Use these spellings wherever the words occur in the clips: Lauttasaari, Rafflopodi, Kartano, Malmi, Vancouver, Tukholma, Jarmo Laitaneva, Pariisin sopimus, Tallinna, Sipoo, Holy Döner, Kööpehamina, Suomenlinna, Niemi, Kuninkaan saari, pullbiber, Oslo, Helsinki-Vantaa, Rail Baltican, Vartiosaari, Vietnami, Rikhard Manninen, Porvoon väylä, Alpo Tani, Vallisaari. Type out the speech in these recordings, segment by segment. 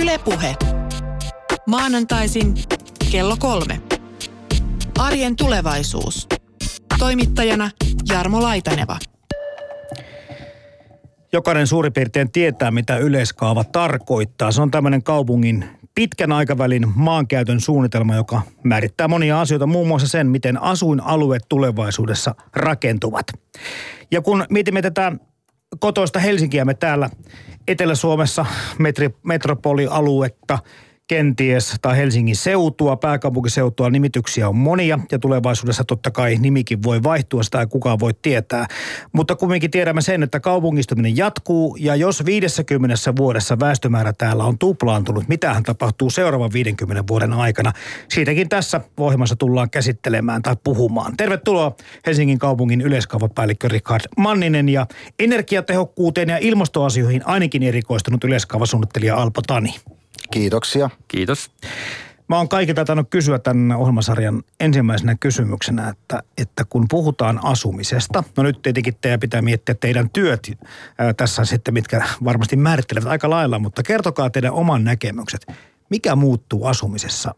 Yle Puhe. Maanantaisin kello 3. Arjen tulevaisuus. Toimittajana Jarmo Laitaneva. Jokainen suurin piirtein tietää, mitä yleiskaava tarkoittaa. Se on tämmöinen kaupungin pitkän aikavälin maankäytön suunnitelma, joka määrittää monia asioita, muun muassa sen, miten asuinalueet tulevaisuudessa rakentuvat. Ja kun mietimme tätä kotoista Helsinkiä, me täällä Etelä-Suomessa metropolialuetta, kenties tai Helsingin seutua, pääkaupunkiseutua, nimityksiä on monia ja tulevaisuudessa totta kai nimikin voi vaihtua, sitä ei kukaan voi tietää. Mutta kumminkin tiedämme sen, että kaupungistuminen jatkuu ja jos 50 vuodessa väestömäärä täällä on tuplaantunut, mitähän tapahtuu seuraavan 50 vuoden aikana? Siitäkin tässä ohjelmassa tullaan käsittelemään tai puhumaan. Tervetuloa Helsingin kaupungin yleiskaavapäällikkö Rikhard Manninen ja energiatehokkuuteen ja ilmastoasioihin ainakin erikoistunut yleiskaavasuunnittelija Alpo Tani. Kiitoksia. Kiitos. Mä oon kaikilta tainnut kysyä tämän ohjelmasarjan ensimmäisenä kysymyksenä, että kun puhutaan asumisesta, no nyt tietenkin teidän pitää miettiä teidän työt tässä sitten, mitkä varmasti määrittelevät aika lailla, mutta kertokaa teidän oman näkemykset. Mikä muuttuu asumisessa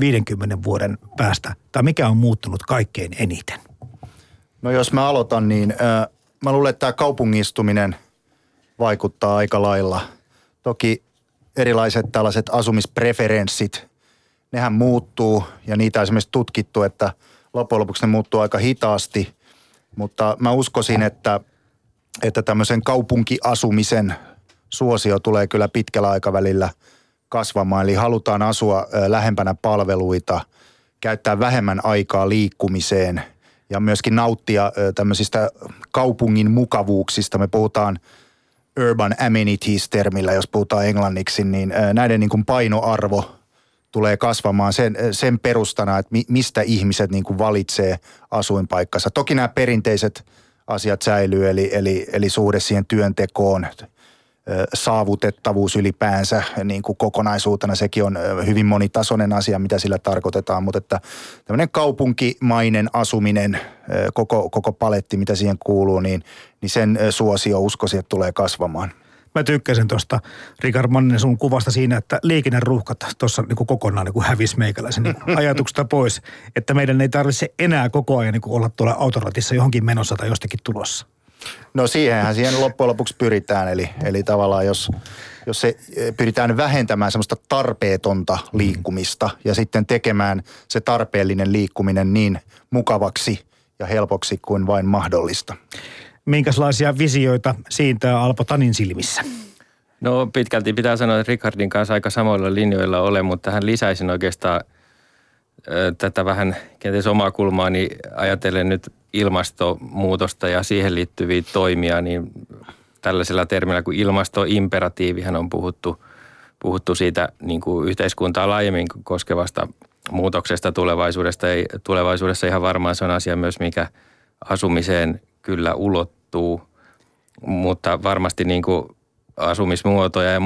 50 vuoden päästä tai mikä on muuttunut kaikkein eniten? No jos mä aloitan, niin mä luulen, että tämä kaupungistuminen vaikuttaa aika lailla. Toki erilaiset tällaiset asumispreferenssit, nehän muuttuu ja niitä on esimerkiksi tutkittu, että loppujen lopuksi ne muuttuu aika hitaasti. Mutta mä uskoisin, että tämmöisen kaupunkiasumisen suosio tulee kyllä pitkällä aikavälillä kasvamaan. Eli halutaan asua lähempänä palveluita, käyttää vähemmän aikaa liikkumiseen ja myöskin nauttia tämmöisistä kaupungin mukavuuksista. Me puhutaan urban amenities-termillä, jos puhutaan englanniksi, niin näiden niin kuin painoarvo tulee kasvamaan sen perustana, että mistä ihmiset niin kuin valitsee asuinpaikkansa. Toki nämä perinteiset asiat säilyy, eli suhde siihen työntekoon, saavutettavuus ylipäänsä niin kuin kokonaisuutena. Sekin on hyvin monitasoinen asia, mitä sillä tarkoitetaan, mutta että tämmöinen kaupunkimainen asuminen, koko paletti, mitä siihen kuuluu, niin sen suosio uskoisin, että tulee kasvamaan. Mä tykkäsin tuosta, Rikhard Manninen, sun kuvasta siinä, että liikenneruuhkat tuossa niin kokonaan niin hävisi meikäläisen niin ajatuksesta pois, että meidän ei tarvitse enää koko ajan niin olla tuolla autoratissa johonkin menossa tai jostakin tulossa. No siihen loppujen lopuksi pyritään, eli tavallaan jos se pyritään vähentämään semmoista tarpeetonta liikkumista ja sitten tekemään se tarpeellinen liikkuminen niin mukavaksi ja helpoksi kuin vain mahdollista. Minkälaisia visioita siintää Alpo Tanin silmissä? No pitkälti pitää sanoa, että Rikhardin kanssa aika samoilla linjoilla olen, mutta hän lisäisin oikeastaan tätä vähän kenties omaa kulmaani ajatellen nyt ilmastonmuutosta ja siihen liittyviä toimia, niin tällaisella termillä kuin ilmastoimperatiivihan on puhuttu siitä niin kuin yhteiskuntaa laajemmin koskevasta muutoksesta tulevaisuudessa. Ihan varmaan se on asia myös, mikä asumiseen kyllä ulottuu, mutta varmasti niin kuin asumismuotoja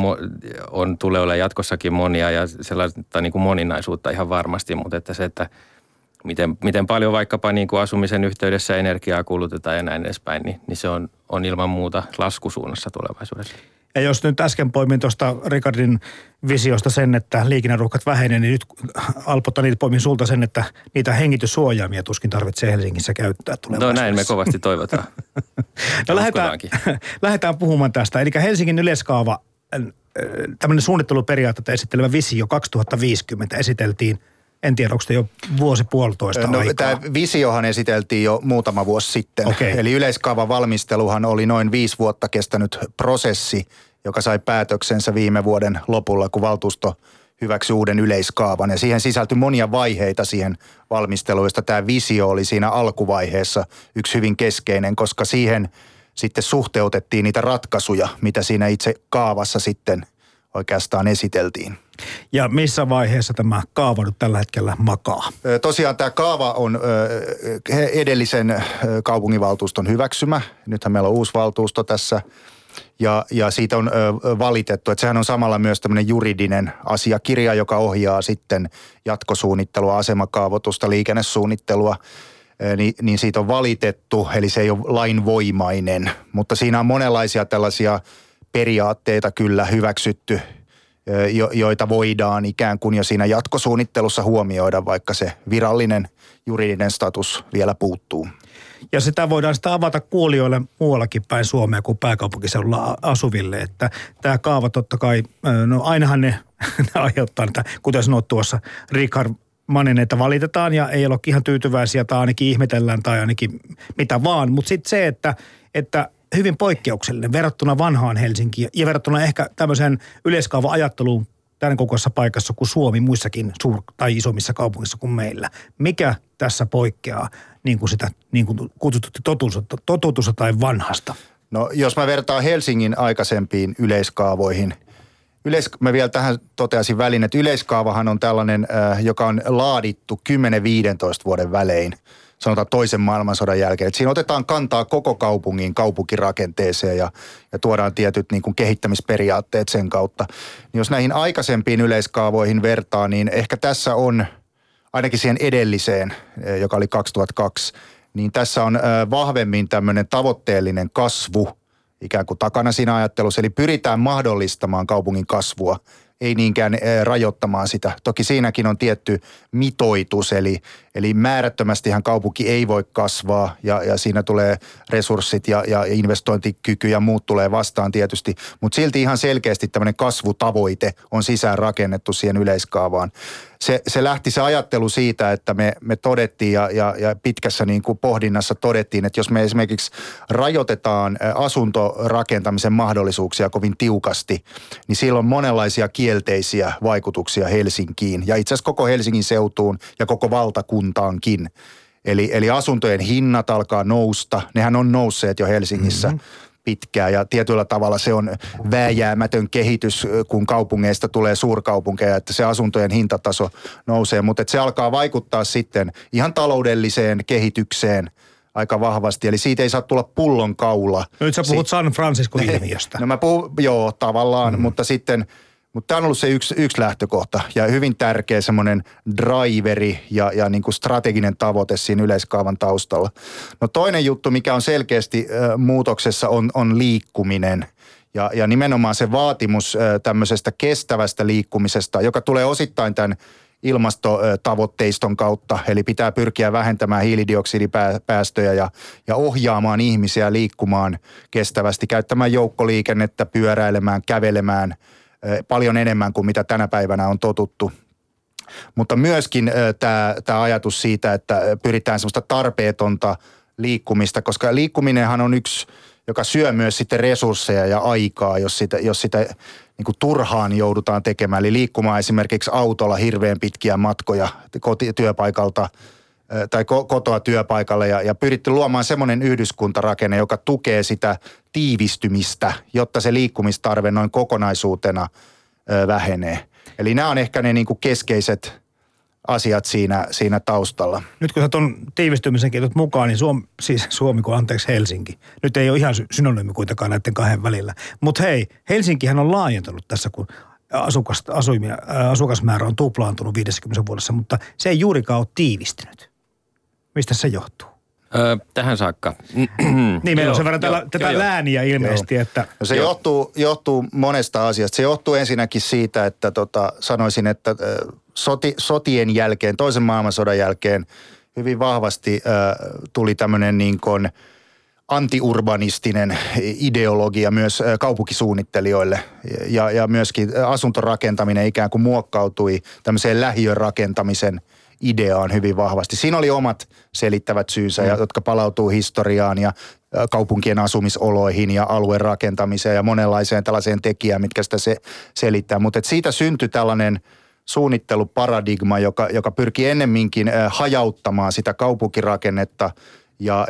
on, tulee olla jatkossakin monia ja sellaista niin kuin moninaisuutta ihan varmasti, mutta että se, että miten paljon vaikkapa niin kuin asumisen yhteydessä energiaa kulutetaan ja näin edespäin, niin se on ilman muuta laskusuunnassa tulevaisuudessa. Ja jos nyt äsken poimin tuosta Rikhardin visiosta sen, että liikenneruuhkat vähenee, niin nyt Alpo Tani poimin sulta sen, että niitä hengityssuojaamia tuskin tarvitsee Helsingissä käyttää tulevaisuudessa. No näin me kovasti toivotaan. No lähdetään puhumaan tästä. Eli Helsingin yleiskaava, tämmöinen suunnitteluperiaatteita esittelevä visio 2050 esiteltiin. En tiedä, onko se jo vuosi puolitoista aikaa? Tämä visiohan esiteltiin jo muutama vuosi sitten. Okay. Eli yleiskaavan valmisteluhan oli noin 5 vuotta kestänyt prosessi, joka sai päätöksensä viime vuoden lopulla, kun valtuusto hyväksyi uuden yleiskaavan. Ja siihen sisältyi monia vaiheita siihen valmisteluun, josta tämä visio oli siinä alkuvaiheessa yksi hyvin keskeinen, koska siihen sitten suhteutettiin niitä ratkaisuja, mitä siinä itse kaavassa sitten oikeastaan esiteltiin. Ja missä vaiheessa tämä kaava nyt tällä hetkellä makaa? Tosiaan tämä kaava on edellisen kaupunginvaltuuston hyväksymä. Nythän meillä on uusi valtuusto tässä ja siitä on valitettu. Että sehän on samalla myös tämmöinen juridinen asiakirja, joka ohjaa sitten jatkosuunnittelua, asemakaavoitusta, liikennesuunnittelua. Niin siitä on valitettu, eli se ei ole lainvoimainen, mutta siinä on monenlaisia tällaisia periaatteita kyllä hyväksytty, joita voidaan ikään kuin jo siinä jatkosuunnittelussa huomioida, vaikka se virallinen juridinen status vielä puuttuu. Ja sitä voidaan sitä avata kuulijoille muuallakin päin Suomea kuin pääkaupunkiseudulla asuville, että tämä kaava totta kai, no ainahan ne aiheuttaa näitä, kuten sanoit tuossa, Rikhard Manninen, että valitetaan ja ei ole ihan tyytyväisiä tai ainakin ihmetellään tai ainakin mitä vaan, mutta sitten se, että hyvin poikkeuksellinen verrattuna vanhaan Helsinkiin ja verrattuna ehkä tämmöiseen yleiskaava-ajatteluun tämän kokoisessa paikassa kuin Suomi muissakin tai isommissa kaupungissa kuin meillä. Mikä tässä poikkeaa niin kuin sitä niin kuin kutsututti totutusta tai vanhasta? No jos mä vertaan Helsingin aikaisempiin yleiskaavoihin, mä vielä tähän toteaisin välin, että yleiskaavahan on tällainen, joka on laadittu 10-15 vuoden välein, sanotaan toisen maailmansodan jälkeen. Et siinä otetaan kantaa koko kaupungin kaupunkirakenteeseen ja tuodaan tietyt niin kuin kehittämisperiaatteet sen kautta. Niin jos näihin aikaisempiin yleiskaavoihin vertaa, niin ehkä tässä on, ainakin siihen edelliseen, joka oli 2002, niin tässä on vahvemmin tämmöinen tavoitteellinen kasvu ikään kuin takana siinä ajattelussa. Eli pyritään mahdollistamaan kaupungin kasvua, ei niinkään rajoittamaan sitä. Toki siinäkin on tietty mitoitus, eli määrättömästihän kaupunki ei voi kasvaa ja siinä tulee resurssit ja investointikyky ja muut tulee vastaan tietysti. Mutta silti ihan selkeästi tämmöinen kasvutavoite on sisään rakennettu siihen yleiskaavaan. Se lähti se ajattelu siitä, että me todettiin ja pitkässä niin kuin pohdinnassa todettiin, että jos me esimerkiksi rajoitetaan asuntorakentamisen mahdollisuuksia kovin tiukasti, niin silloin monenlaisia kielteisiä vaikutuksia Helsinkiin ja itse asiassa koko Helsingin seutuun ja koko valtakuntaankin. Eli asuntojen hinnat alkaa nousta, nehän on nousseet jo Helsingissä. Mm-hmm. Pitkään ja tietyllä tavalla se on vääjäämätön kehitys, kun kaupungeista tulee suurkaupunkeja, että se asuntojen hintataso nousee, mutta se alkaa vaikuttaa sitten ihan taloudelliseen kehitykseen aika vahvasti, eli siitä ei saa tulla pullonkaula. No nyt sä puhut San Francisco-ilmiöstä. No mä puhun, joo, tavallaan, mutta sitten, mutta tämä on ollut se yksi lähtökohta ja hyvin tärkeä semmoinen driveri ja niin kuin strateginen tavoite siinä yleiskaavan taustalla. No toinen juttu, mikä on selkeästi muutoksessa, on liikkuminen ja nimenomaan se vaatimus tämmöisestä kestävästä liikkumisesta, joka tulee osittain tämän ilmastotavoitteiston kautta. Eli pitää pyrkiä vähentämään hiilidioksidipäästöjä ja ohjaamaan ihmisiä liikkumaan kestävästi, käyttämään joukkoliikennettä, pyöräilemään, kävelemään paljon enemmän kuin mitä tänä päivänä on totuttu. Mutta myöskin tämä ajatus siitä, että pyritään semmoista tarpeetonta liikkumista, koska liikkuminenhan on yksi, joka syö myös sitten resursseja ja aikaa, jos sitä niin kuin turhaan joudutaan tekemään. Eli liikkumaan esimerkiksi autolla hirveän pitkiä matkoja työpaikalta tai kotoa työpaikalle ja pyritty luomaan semmoinen yhdyskuntarakenne, joka tukee sitä tiivistymistä, jotta se liikkumistarve noin kokonaisuutena vähenee. Eli nämä on ehkä ne niin kuin keskeiset asiat siinä taustalla. Nyt kun sä tuon tiivistymisen kiitot mukaan, niin Suomi kuin Helsinki. Nyt ei ole ihan synonyymi kuitenkaan näiden kahden välillä. Mutta hei, Helsinkihän on laajentunut tässä, kun asukasmäärä on tuplaantunut 50 vuodessa, mutta se ei juurikaan ole tiivistynyt. Mistä se johtuu? Tähän saakka. Niin, meillä on sen verran tätä lääniä ilmeisesti. Että se johtuu monesta asiasta. Se johtuu ensinnäkin siitä, että sanoisin, että sotien jälkeen, toisen maailmansodan jälkeen hyvin vahvasti tuli tämmöinen niin kuin antiurbanistinen ideologia myös kaupunkisuunnittelijoille ja myöskin asuntorakentaminen ikään kuin muokkautui tämmöiseen lähiörakentamisen ideaan hyvin vahvasti. Siinä oli omat selittävät syynsä, jotka palautuu historiaan ja kaupunkien asumisoloihin ja alueen rakentamiseen ja monenlaiseen tällaiseen tekijään, mitkä sitä se selittää. Mutta siitä syntyi tällainen suunnitteluparadigma, joka pyrki ennemminkin hajauttamaan sitä kaupunkirakennetta ja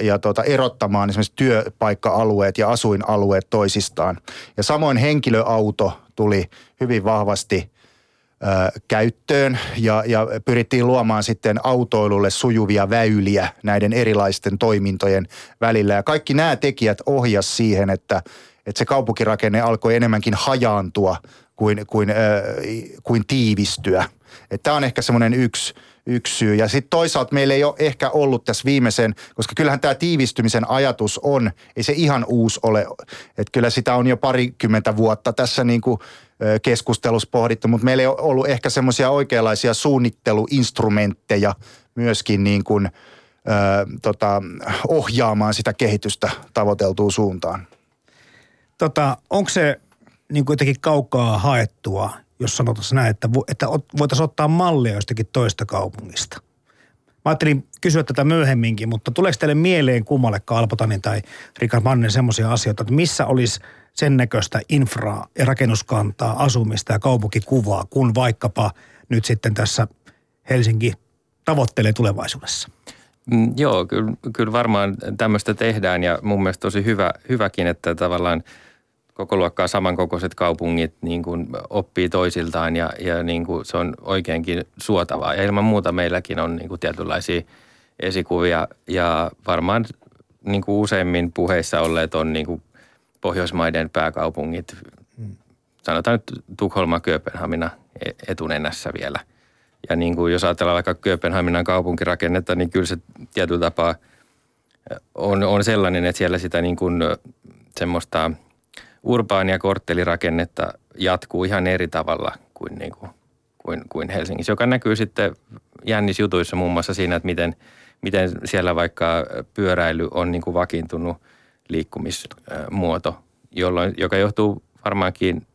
erottamaan esimerkiksi työpaikka-alueet ja asuinalueet toisistaan. Ja samoin henkilöauto tuli hyvin vahvasti käyttöön ja pyrittiin luomaan sitten autoilulle sujuvia väyliä näiden erilaisten toimintojen välillä. Ja kaikki nämä tekijät ohjasi siihen, että se kaupunkirakenne alkoi enemmänkin hajaantua kuin tiivistyä. Tämä on ehkä semmoinen yksi syy. Ja sitten toisaalta meillä ei ole ehkä ollut tässä viimeisen, koska kyllähän tämä tiivistymisen ajatus on, ei se ihan uusi ole. Että kyllä sitä on jo parikymmentä vuotta tässä niin kuin keskustelussa pohdittu, mutta meillä ei ole ollut ehkä semmoisia oikeanlaisia suunnitteluinstrumentteja myöskin niin kuin, ohjaamaan sitä kehitystä tavoiteltuun suuntaan. Onko se niin kuin jotenkin kaukaa haettua, jos sanotaan näin, että voitaisiin ottaa mallia jostakin toista kaupungista? Mä ajattelin kysyä tätä myöhemminkin, mutta tuleeko teille mieleen kummallekaan Alpo Tanin tai Rikhard Manninen semmoisia asioita, että missä olisi sen näköistä infraa ja rakennuskantaa, asumista ja kaupunkikuvaa, kun vaikkapa nyt sitten tässä Helsinki tavoittelee tulevaisuudessa? Joo, kyllä varmaan tämmöistä tehdään ja mun mielestä tosi hyväkin, että tavallaan kokoluokkaa samankokoiset kaupungit niin kuin oppii toisiltaan ja niin kuin se on oikeinkin suotavaa. Ja ilman muuta meilläkin on niin kuin tietynlaisia esikuvia ja varmaan niin kuin useimmin puheissa olleet on niin kuin Pohjoismaiden pääkaupungit, sanotaan nyt Tukholma, Kööpenhamina etunenässä vielä. Ja niin kuin jos ajatellaan vaikka Kööpenhaminan kaupunkirakennetta, niin kyllä se tietyllä tapaa on sellainen, että siellä sitä niin kuin semmoista urbaania korttelirakennetta jatkuu ihan eri tavalla kuin Helsingissä, joka näkyy sitten jännisjutuissa muun muassa siinä, että miten siellä vaikka pyöräily on niin kuin vakiintunut liikkumismuoto, joka johtuu varmaankin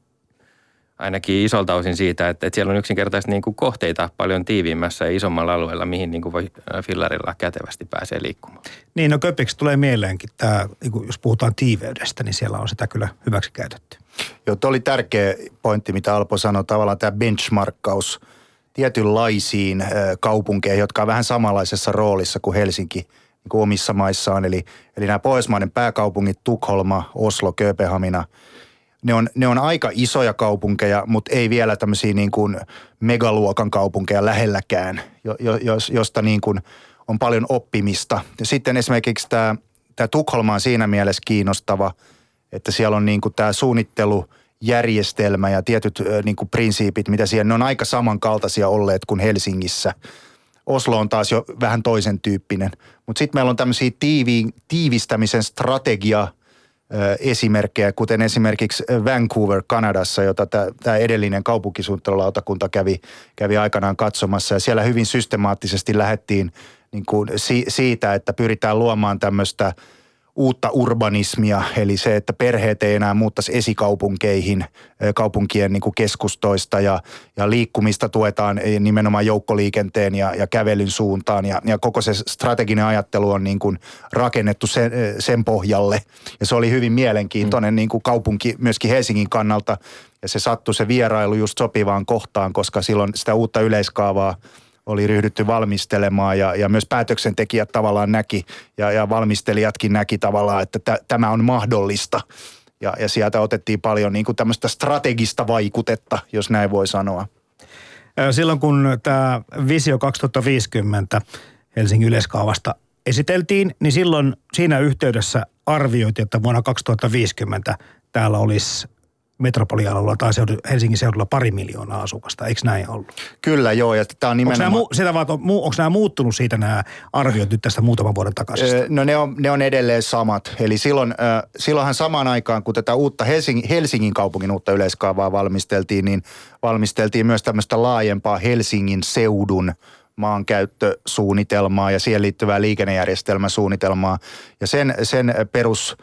ainakin isolta osin siitä, että siellä on yksinkertaisesti niin kuin kohteita paljon tiiviimmässä ja isommalla alueella, mihin niin kuin voi fillarilla kätevästi pääsee liikkumaan. Niin, no köpiksi tulee mieleenkin tämä, jos puhutaan tiiveydestä, niin siellä on sitä kyllä hyväksi käytetty. Joo, tuo oli tärkeä pointti, mitä Alpo sanoi, tavallaan tämä benchmarkkaus tietynlaisiin kaupunkeihin, jotka on vähän samanlaisessa roolissa kuin Helsinki niin kuin omissa maissaan. Eli nämä Pohjoismaiden pääkaupungit, Tukholma, Oslo, Kööpenhamina, ne on aika isoja kaupunkeja, mutta ei vielä tämmöisiä niin kuin megaluokan kaupunkeja lähelläkään, josta niin kuin on paljon oppimista. Ja sitten esimerkiksi tämä Tukholma on siinä mielessä kiinnostava, että siellä on niin kuin tämä suunnittelujärjestelmä ja tietyt niin kuin prinsiipit, mitä siellä ne on aika samankaltaisia olleet kuin Helsingissä. Oslo on taas jo vähän toisen tyyppinen, mutta sitten meillä on tämmöisiä tiivistämisen strategia esimerkkejä, kuten esimerkiksi Vancouver Kanadassa, jota tämä edellinen kaupunkisuunnittelulautakunta kävi aikanaan katsomassa. Ja siellä hyvin systemaattisesti lähdettiin niin kuin siitä, että pyritään luomaan tämmöistä uutta urbanismia, eli se, että perheet ei enää muuttaisi esikaupunkeihin, kaupunkien niin kuin keskustoista ja liikkumista tuetaan nimenomaan joukkoliikenteen ja kävelyn suuntaan ja koko se strateginen ajattelu on niin kuin rakennettu sen pohjalle ja se oli hyvin mielenkiintoinen niin kuin kaupunki myöskin Helsingin kannalta ja se sattui se vierailu just sopivaan kohtaan, koska silloin sitä uutta yleiskaavaa oli ryhdytty valmistelemaan ja myös päätöksentekijät tavallaan näki ja valmistelijatkin näki tavallaan, että tämä on mahdollista. Ja sieltä otettiin paljon niin kuin tämmöistä strategista vaikutetta, jos näin voi sanoa. Silloin kun tämä visio 2050 Helsingin yleiskaavasta esiteltiin, niin silloin siinä yhteydessä arvioitiin, että vuonna 2050 täällä olisi metropolialueella tai Helsingin seudulla 2 miljoonaa asukasta, eikö näin ollut? Kyllä, joo. Ja tämä on nimenomaan... Onko nämä muuttunut siitä nämä arviot nyt tästä muutaman vuoden takaisin? No ne on edelleen samat. Eli silloinhan samaan aikaan, kun tätä uutta Helsingin kaupungin uutta yleiskaavaa valmisteltiin, niin valmisteltiin myös tämmöistä laajempaa Helsingin seudun maankäyttösuunnitelmaa ja siihen liittyvää liikennejärjestelmäsuunnitelmaa. Ja sen perus...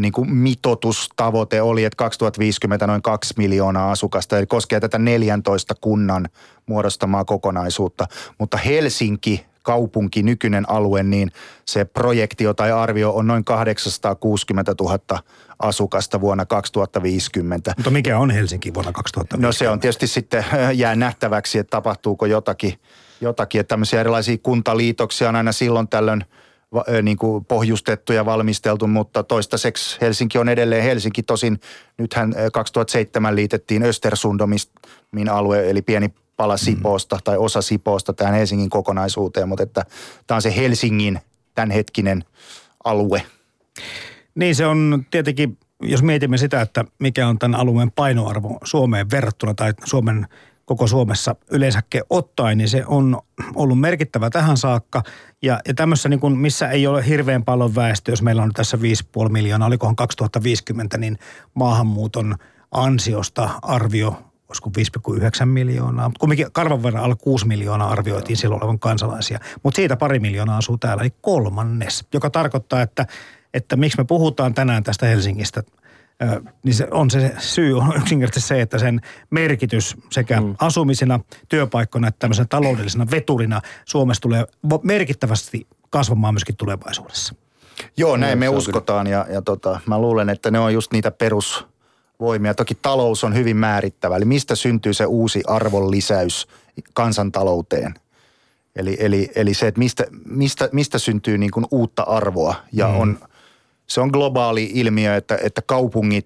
niin kuin mitotustavoite oli, että 2050 noin 2 miljoonaa asukasta, eli koskee tätä 14 kunnan muodostamaa kokonaisuutta. Mutta Helsinki, kaupunki, nykyinen alue, niin se projektio tai arvio on noin 860 000 asukasta vuonna 2050. Mutta mikä on Helsinki vuonna 2050? No se on tietysti sitten jää nähtäväksi, että tapahtuuko jotakin. Että tämmöisiä erilaisia kuntaliitoksia on aina silloin tällöin niin kuin pohjustettu ja valmisteltu, mutta toistaiseksi Helsinki on edelleen Helsinki. Tosin nythän 2007 liitettiin Östersundomin alue, eli pieni pala Sipoosta tai osa Sipoosta tähän Helsingin kokonaisuuteen, mutta että tämä on se Helsingin tämänhetkinen alue. Niin se on tietenkin, jos mietimme sitä, että mikä on tämän alueen painoarvo Suomeen verrattuna tai Suomen koko Suomessa yleensäkin ottaen, niin se on ollut merkittävä tähän saakka. Ja tämmössä niin kuin, missä ei ole hirveän paljon väestöä, jos meillä on tässä 5,5 miljoonaa, olikohan 2050, niin maahanmuuton ansiosta arvio, olisiko 5,9 miljoonaa, mutta kumminkin karvan verran alle 6 miljoonaa arvioitiin silloin olevan kansalaisia. Mutta siitä 2 miljoonaa asuu täällä, eli 1/3, joka tarkoittaa, että miksi me puhutaan tänään tästä Helsingistä, niin se syy on yksinkertaisesti se, että sen merkitys sekä asumisena, työpaikkona että tämmöisenä taloudellisena veturina Suomessa tulee merkittävästi kasvamaan myöskin tulevaisuudessa. Joo, näin me uskotaan ja mä luulen, että ne on just niitä perusvoimia. Toki talous on hyvin määrittävä, eli mistä syntyy se uusi arvonlisäys kansantalouteen? Eli se, että mistä syntyy niin kuin uutta arvoa ja on... Se on globaali ilmiö, että kaupungit,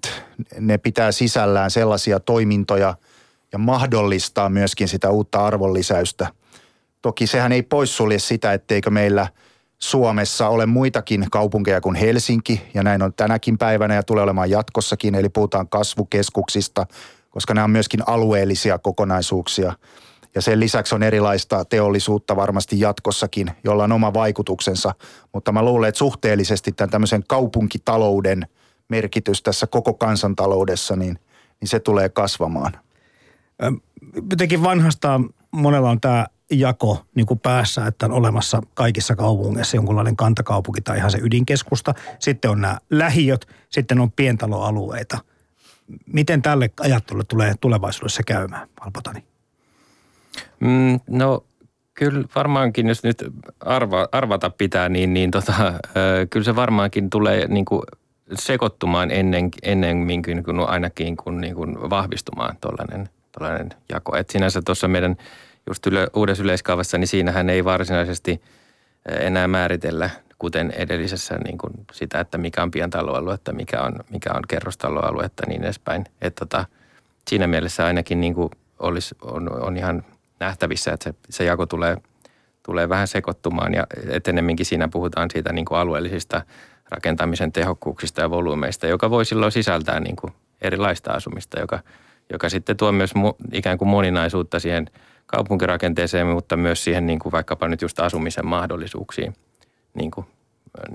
ne pitää sisällään sellaisia toimintoja ja mahdollistaa myöskin sitä uutta arvonlisäystä. Toki sehän ei poissulje sitä, etteikö meillä Suomessa ole muitakin kaupunkeja kuin Helsinki, ja näin on tänäkin päivänä ja tulee olemaan jatkossakin, eli puhutaan kasvukeskuksista, koska nämä on myöskin alueellisia kokonaisuuksia. Ja sen lisäksi on erilaista teollisuutta varmasti jatkossakin, jolla on oma vaikutuksensa. Mutta mä luulen, että suhteellisesti tämän tämmöisen kaupunkitalouden merkitys tässä koko kansantaloudessa, niin se tulee kasvamaan. Jotenkin vanhastaan monella on tämä jako niin kuin päässä, että on olemassa kaikissa kaupungeissa jonkunlainen kantakaupunki tai ihan se ydinkeskusta. Sitten on nämä lähiöt, sitten on pientaloalueita. Miten tälle ajattelulle tulee tulevaisuudessa käymään, Alpo Tani? No kyllä varmaankin, jos nyt arvata pitää, kyllä se varmaankin tulee niin kuin sekoittumaan ennemminkin kuin ainakin kuin, vahvistumaan tuollainen jako. Et sinänsä tuossa meidän just uudessa yleiskaavassa, niin siinähän ei varsinaisesti enää määritellä, kuten edellisessä niin kuin sitä, että mikä on pientaloaluetta, mikä on kerrostaloaluetta niin edespäin. Siinä mielessä ainakin niin kuin on ihan nähtävissä, että se jako tulee vähän sekoittumaan ja ennemminkin siinä puhutaan siitä niin kuin alueellisista rakentamisen tehokkuuksista ja volyymeista, joka voi silloin sisältää niin kuin erilaista asumista, joka sitten tuo myös ikään kuin moninaisuutta siihen kaupunkirakenteeseen, mutta myös siihen niin kuin vaikkapa nyt just asumisen mahdollisuuksiin, niin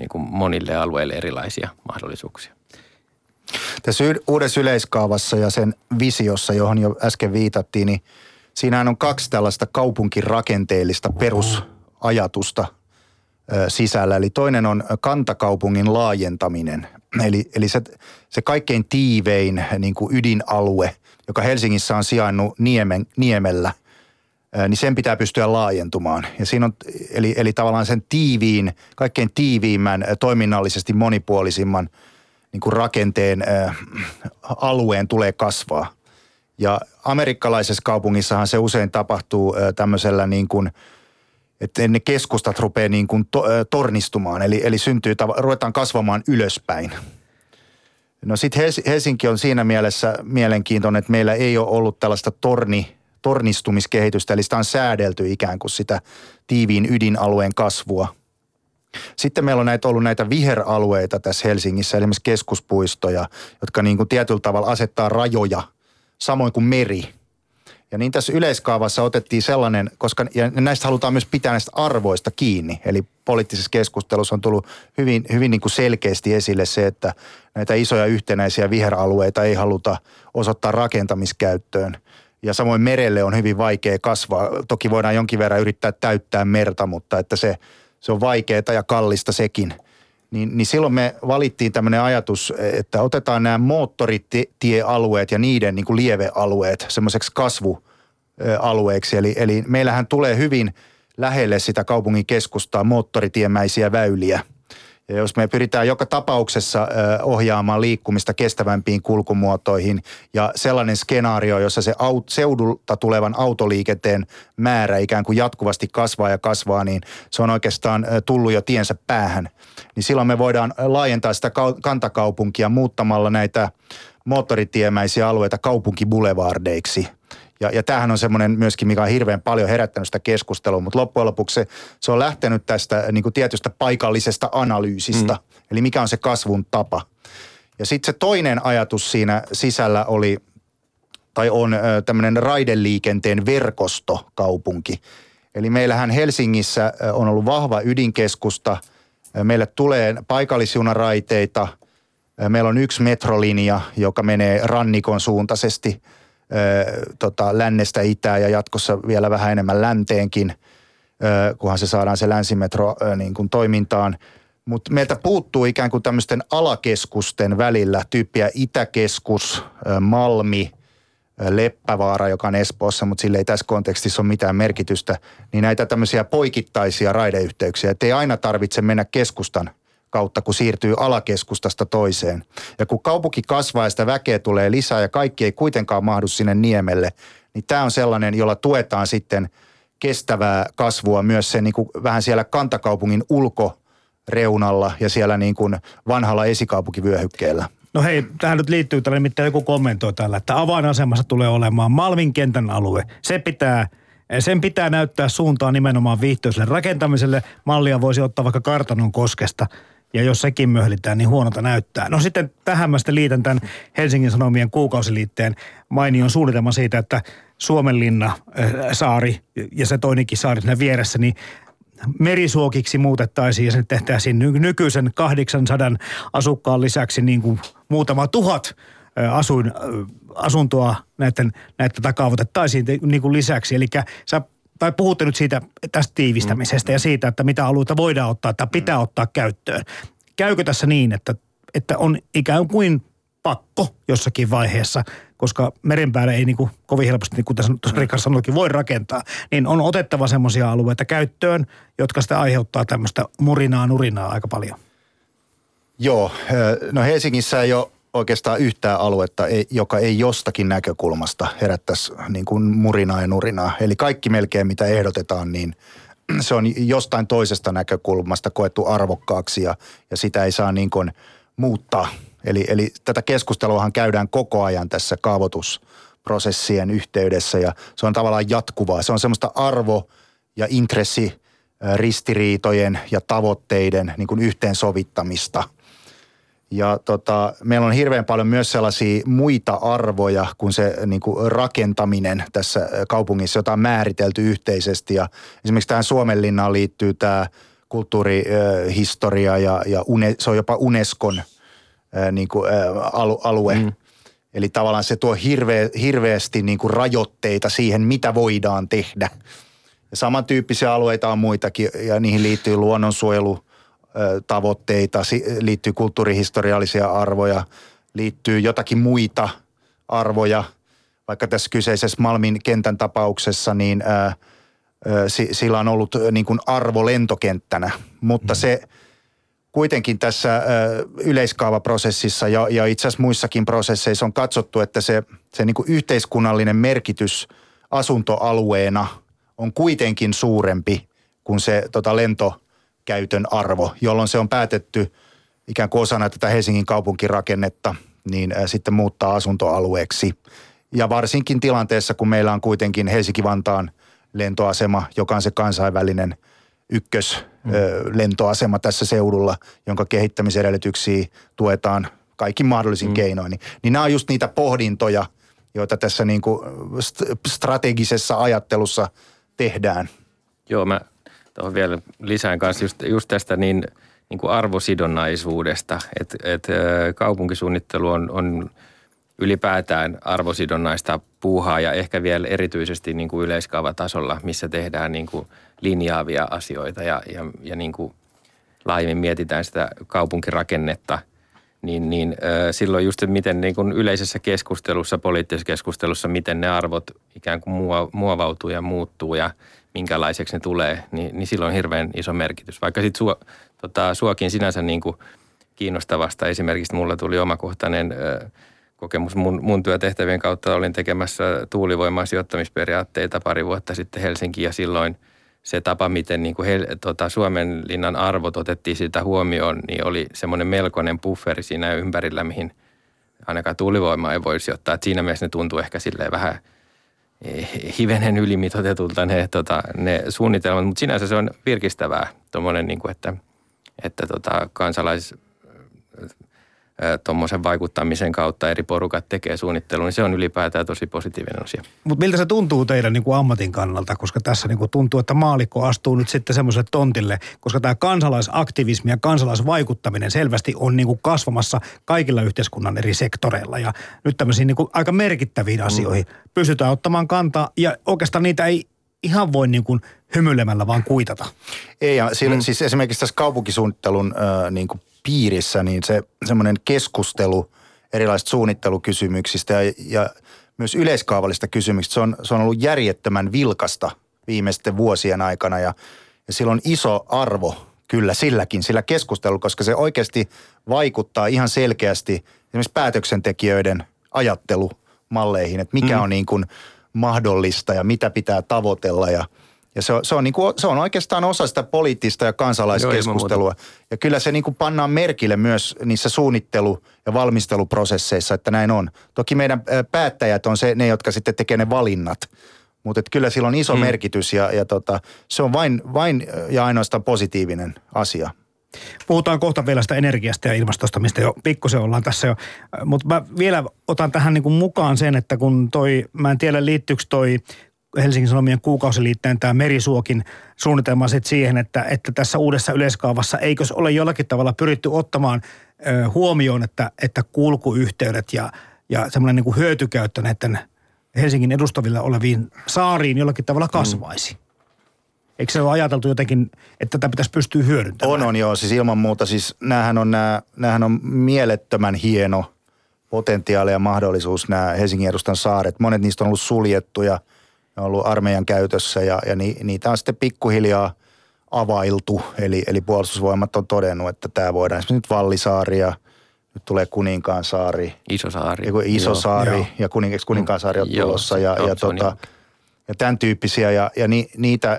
kuin monille alueille erilaisia mahdollisuuksia. Tässä uudessa yleiskaavassa ja sen visiossa, johon jo äsken viitattiin, niin siinähän on 2 tällaista kaupunkirakenteellista perusajatusta sisällä. Eli toinen on kantakaupungin laajentaminen, eli se kaikkein tiivein niin kuin ydinalue, joka Helsingissä on sijainnut Niemellä, niin sen pitää pystyä laajentumaan. Ja siinä on, eli tavallaan sen kaikkein tiiviimmän, toiminnallisesti monipuolisimman niin kuin rakenteen alueen tulee kasvaa. Ja amerikkalaisessa kaupungissahan se usein tapahtuu tämmöisellä niin kuin, että ne keskustat rupeaa niin kuin tornistumaan. Eli ruvetaan kasvamaan ylöspäin. No sitten Helsinki on siinä mielessä mielenkiintoinen, että meillä ei ole ollut tällaista tornistumiskehitystä. Eli sitä on säädelty ikään kuin sitä tiiviin ydinalueen kasvua. Sitten meillä on ollut näitä viheralueita tässä Helsingissä, esimerkiksi keskuspuistoja, jotka niin kuin tietyllä tavalla asettaa rajoja, samoin kuin meri. Ja niin tässä yleiskaavassa otettiin sellainen, koska ja näistä halutaan myös pitää näistä arvoista kiinni. Eli poliittisessa keskustelussa on tullut hyvin, hyvin niin kuin selkeästi esille se, että näitä isoja yhtenäisiä viheralueita ei haluta osoittaa rakentamiskäyttöön. Ja samoin merelle on hyvin vaikea kasvaa. Toki voidaan jonkin verran yrittää täyttää merta, mutta että se on vaikeaa ja kallista sekin. Niin silloin me valittiin tämmöinen ajatus, että otetaan nämä moottoritiealueet ja niiden niin kuin lievealueet semmoiseksi kasvualueeksi. Eli meillähän tulee hyvin lähelle sitä kaupungin keskustaa moottoritiemäisiä väyliä. Ja jos me pyritään joka tapauksessa ohjaamaan liikkumista kestävämpiin kulkumuotoihin ja sellainen skenaario, jossa se seudulta tulevan autoliikenteen määrä ikään kuin jatkuvasti kasvaa, niin se on oikeastaan tullut jo tiensä päähän. Niin silloin me voidaan laajentaa sitä kantakaupunkia muuttamalla näitä moottoritiemäisiä alueita kaupunkibulevardeiksi. Ja tämähän on semmoinen myöskin, mikä on hirveän paljon herättänyt sitä keskustelua, mutta loppujen lopuksi se on lähtenyt tästä niin kuin tietystä paikallisesta analyysistä, eli mikä on se kasvun tapa. Ja sitten se toinen ajatus siinä sisällä on tämmöinen raideliikenteen verkostokaupunki. Eli meillähän Helsingissä on ollut vahva ydinkeskusta, meille tulee paikallisjunaraiteita, Meillä on yksi metrolinja, joka menee rannikon suuntaisesti lännestä itään ja jatkossa vielä vähän enemmän länteenkin, kunhan se saadaan se länsimetro niin kuin toimintaan. Mutta meiltä puuttuu ikään kuin tämmöisten alakeskusten välillä tyyppiä Itäkeskus, Malmi, Leppävaara, joka on Espoossa, mutta sille ei tässä kontekstissa ole mitään merkitystä, niin näitä tämmöisiä poikittaisia raideyhteyksiä, ettei aina tarvitse mennä keskustan kautta, kun siirtyy alakeskustasta toiseen. Ja kun kaupunki kasvaa ja sitä väkeä tulee lisää ja kaikki ei kuitenkaan mahdu sinne Niemelle, niin tämä on sellainen, jolla tuetaan sitten kestävää kasvua myös sen niin kuin vähän siellä kantakaupungin ulkoreunalla ja siellä niin kuin vanhalla esikaupunkivyöhykkeellä. No hei, tähän nyt liittyy tällä, nimittäin joku kommentoi tällä, että avainasemassa tulee olemaan Malmin kentän alue. Sen pitää näyttää suuntaa nimenomaan viihtyiselle rakentamiselle. Mallia voisi ottaa vaikka Kartanon koskesta, ja jos sekin möhlitään, niin huonolta näyttää. No sitten tähän mä sitten liitän tämän Helsingin Sanomien kuukausiliitteen mainion suunnitelma siitä, että Suomenlinna saari ja se toinenkin saari siinä vieressä, niin merisuokiksi muutettaisiin ja sen tehtäisiin nykyisen 800 asukkaan lisäksi niin kuin muutama 1000 asuntoa näitä takaavoitettaisiin niin kuin lisäksi. Eli puhutte nyt siitä tästä tiivistämisestä ja siitä, että mitä alueita voidaan ottaa tai pitää ottaa käyttöön. Käykö tässä niin, että on ikään kuin pakko jossakin vaiheessa, koska meren päälle ei niin kuin kovin helposti, niin kuin tässä Rikhard sanoikin, voi rakentaa, niin on otettava semmoisia alueita käyttöön, jotka sitä aiheuttaa tämmöistä murinaa aika paljon. Joo, no Helsingissä ei ole oikeastaan yhtään aluetta, joka ei jostakin näkökulmasta herättäisi niin kuin murinaa ja nurinaa. Eli kaikki melkein mitä ehdotetaan, niin se on jostain toisesta näkökulmasta koettu arvokkaaksi ja sitä ei saa niin kuin muuttaa. Eli tätä keskusteluahan käydään koko ajan tässä kaavoitusprosessien yhteydessä ja se on tavallaan jatkuvaa. Se on semmoista arvo- ja intressiristiriitojen ja tavoitteiden niin kuin yhteensovittamista. Ja meillä on hirveän paljon myös sellaisia muita arvoja kuin se niin kuin rakentaminen tässä kaupungissa, jota on määritelty yhteisesti. Ja esimerkiksi tähän Suomenlinnaan liittyy tämä kulttuurihistoria se on jopa Unescon niin kuin alue. Eli tavallaan se tuo hirveästi niin kuin rajoitteita siihen, mitä voidaan tehdä. Ja samantyyppisiä alueita on muitakin ja niihin liittyy luonnonsuojelutavoitteita, liittyy kulttuurihistoriallisia arvoja, liittyy jotakin muita arvoja. Vaikka tässä kyseisessä Malmin kentän tapauksessa, niin sillä on ollut niin kuin arvo lentokenttänä, mutta se kuitenkin tässä yleiskaavaprosessissa ja itse asiassa muissakin prosesseissa on katsottu, että se niin kuin yhteiskunnallinen merkitys asuntoalueena on kuitenkin suurempi kuin se lentokäytön arvo, jolloin se on päätetty ikään kuin osana tätä Helsingin kaupunkirakennetta niin sitten muuttaa asuntoalueeksi. Ja varsinkin tilanteessa, kun meillä on kuitenkin Helsinki-Vantaan lentoasema, joka on se kansainvälinen ykköslentoasema tässä seudulla, jonka kehittämisedellytyksiä tuetaan kaikki mahdollisin keinoin. Niin nämä on just niitä pohdintoja, joita tässä niinku strategisessa ajattelussa tehdään. Joo, mä tuohon vielä lisään kanssa just tästä niin kuin arvosidonnaisuudesta, että kaupunkisuunnittelu on ylipäätään arvosidonnaista puuhaa ja ehkä vielä erityisesti niin kuin yleiskaavatasolla, missä tehdään niin kuin linjaavia asioita ja niin kuin laajemmin mietitään sitä kaupunkirakennetta, niin silloin just, että miten niin kuin yleisessä keskustelussa, poliittisessa keskustelussa, miten ne arvot ikään kuin muovautuu ja muuttuu ja minkälaiseksi ne tulee, niin silloin on hirveän iso merkitys. Vaikka sitten suokin sinänsä niin kuin kiinnostavasta, esimerkiksi mulla tuli omakohtainen kokemus. Mun työtehtävien kautta olin tekemässä tuulivoimaan sijoittamisperiaatteita pari vuotta sitten Helsinkiin, ja silloin se tapa, miten niin kuin Suomenlinnan arvot otettiin sitä huomioon, niin oli semmoinen melkoinen bufferi siinä ympärillä, mihin ainakaan tuulivoimaa ei voi sijoittaa. Et siinä mielessä ne tuntuu ehkä silleen vähän hivenen ylimitoitetulta ne suunnitelmat, mutta sinänsä se on virkistävää, tommoinen, niin kuin, että kansalais tuommoisen vaikuttamisen kautta eri porukat tekee suunnittelua, niin se on ylipäätään tosi positiivinen asia. Mutta miltä se tuntuu teidän niin kuin ammatin kannalta, koska tässä niin kuin tuntuu, että maallikko astuu nyt sitten semmoiselle tontille, koska tämä kansalaisaktivismi ja kansalaisvaikuttaminen selvästi on niin kuin kasvamassa kaikilla yhteiskunnan eri sektoreilla ja nyt tämmöisiin niin kuin aika merkittäviin asioihin pystytään ottamaan kantaa ja oikeastaan niitä ei ihan voi niin kuin hymyilemällä vaan kuitata. Ei, ja siinä, siis esimerkiksi tässä kaupunkisuunnittelun niin kuin piirissä, niin se semmoinen keskustelu erilaisista suunnittelukysymyksistä ja myös yleiskaavallista kysymyksistä, se on ollut järjettömän vilkasta viimeisten vuosien aikana ja sillä on iso arvo kyllä sillä keskustelulla, koska se oikeasti vaikuttaa ihan selkeästi esimerkiksi päätöksentekijöiden ajattelumalleihin, että mikä on niin kuin mahdollista ja mitä pitää tavoitella ja se on oikeastaan osa sitä poliittista ja kansalaiskeskustelua. Ja kyllä se niin kuin pannaan merkille myös niissä suunnittelu- ja valmisteluprosesseissa, että näin on. Toki meidän päättäjät on ne, jotka sitten tekee ne valinnat. Mutta kyllä sillä on iso merkitys ja se on vain ja ainoastaan positiivinen asia. Puhutaan kohta vielä sitä energiasta ja ilmastosta, mistä jo pikkusen ollaan tässä jo. Mutta mä vielä otan tähän niin kuin mukaan sen, että kun mä en tiedä liittyykö toi Helsingin Sanomien kuukausiliitteen tämä Merisuokin suunnitelma sitten siihen, että tässä uudessa yleiskaavassa eikös ole jollakin tavalla pyritty ottamaan huomioon, että kulkuyhteydet ja semmoinen niin kuin hyötykäyttö näiden Helsingin edustavilla oleviin saariin jollakin tavalla kasvaisi. Eikö se ole ajateltu jotenkin, että tätä pitäisi pystyä hyödyntämään? On joo, siis ilman muuta. Siis näähän on mielettömän hieno potentiaali ja mahdollisuus nämä Helsingin edustan saaret. Monet niistä on ollut suljettuja, ne on ollut armeijan käytössä ja niitä on sitten pikkuhiljaa availtu. Eli puolustusvoimat on todennut, että tämä voidaan. Esimerkiksi nyt Vallisaari ja nyt tulee Kuninkaan saari. Iso saari ja Kuninkaan saari on tulossa ja tämän tyyppisiä ja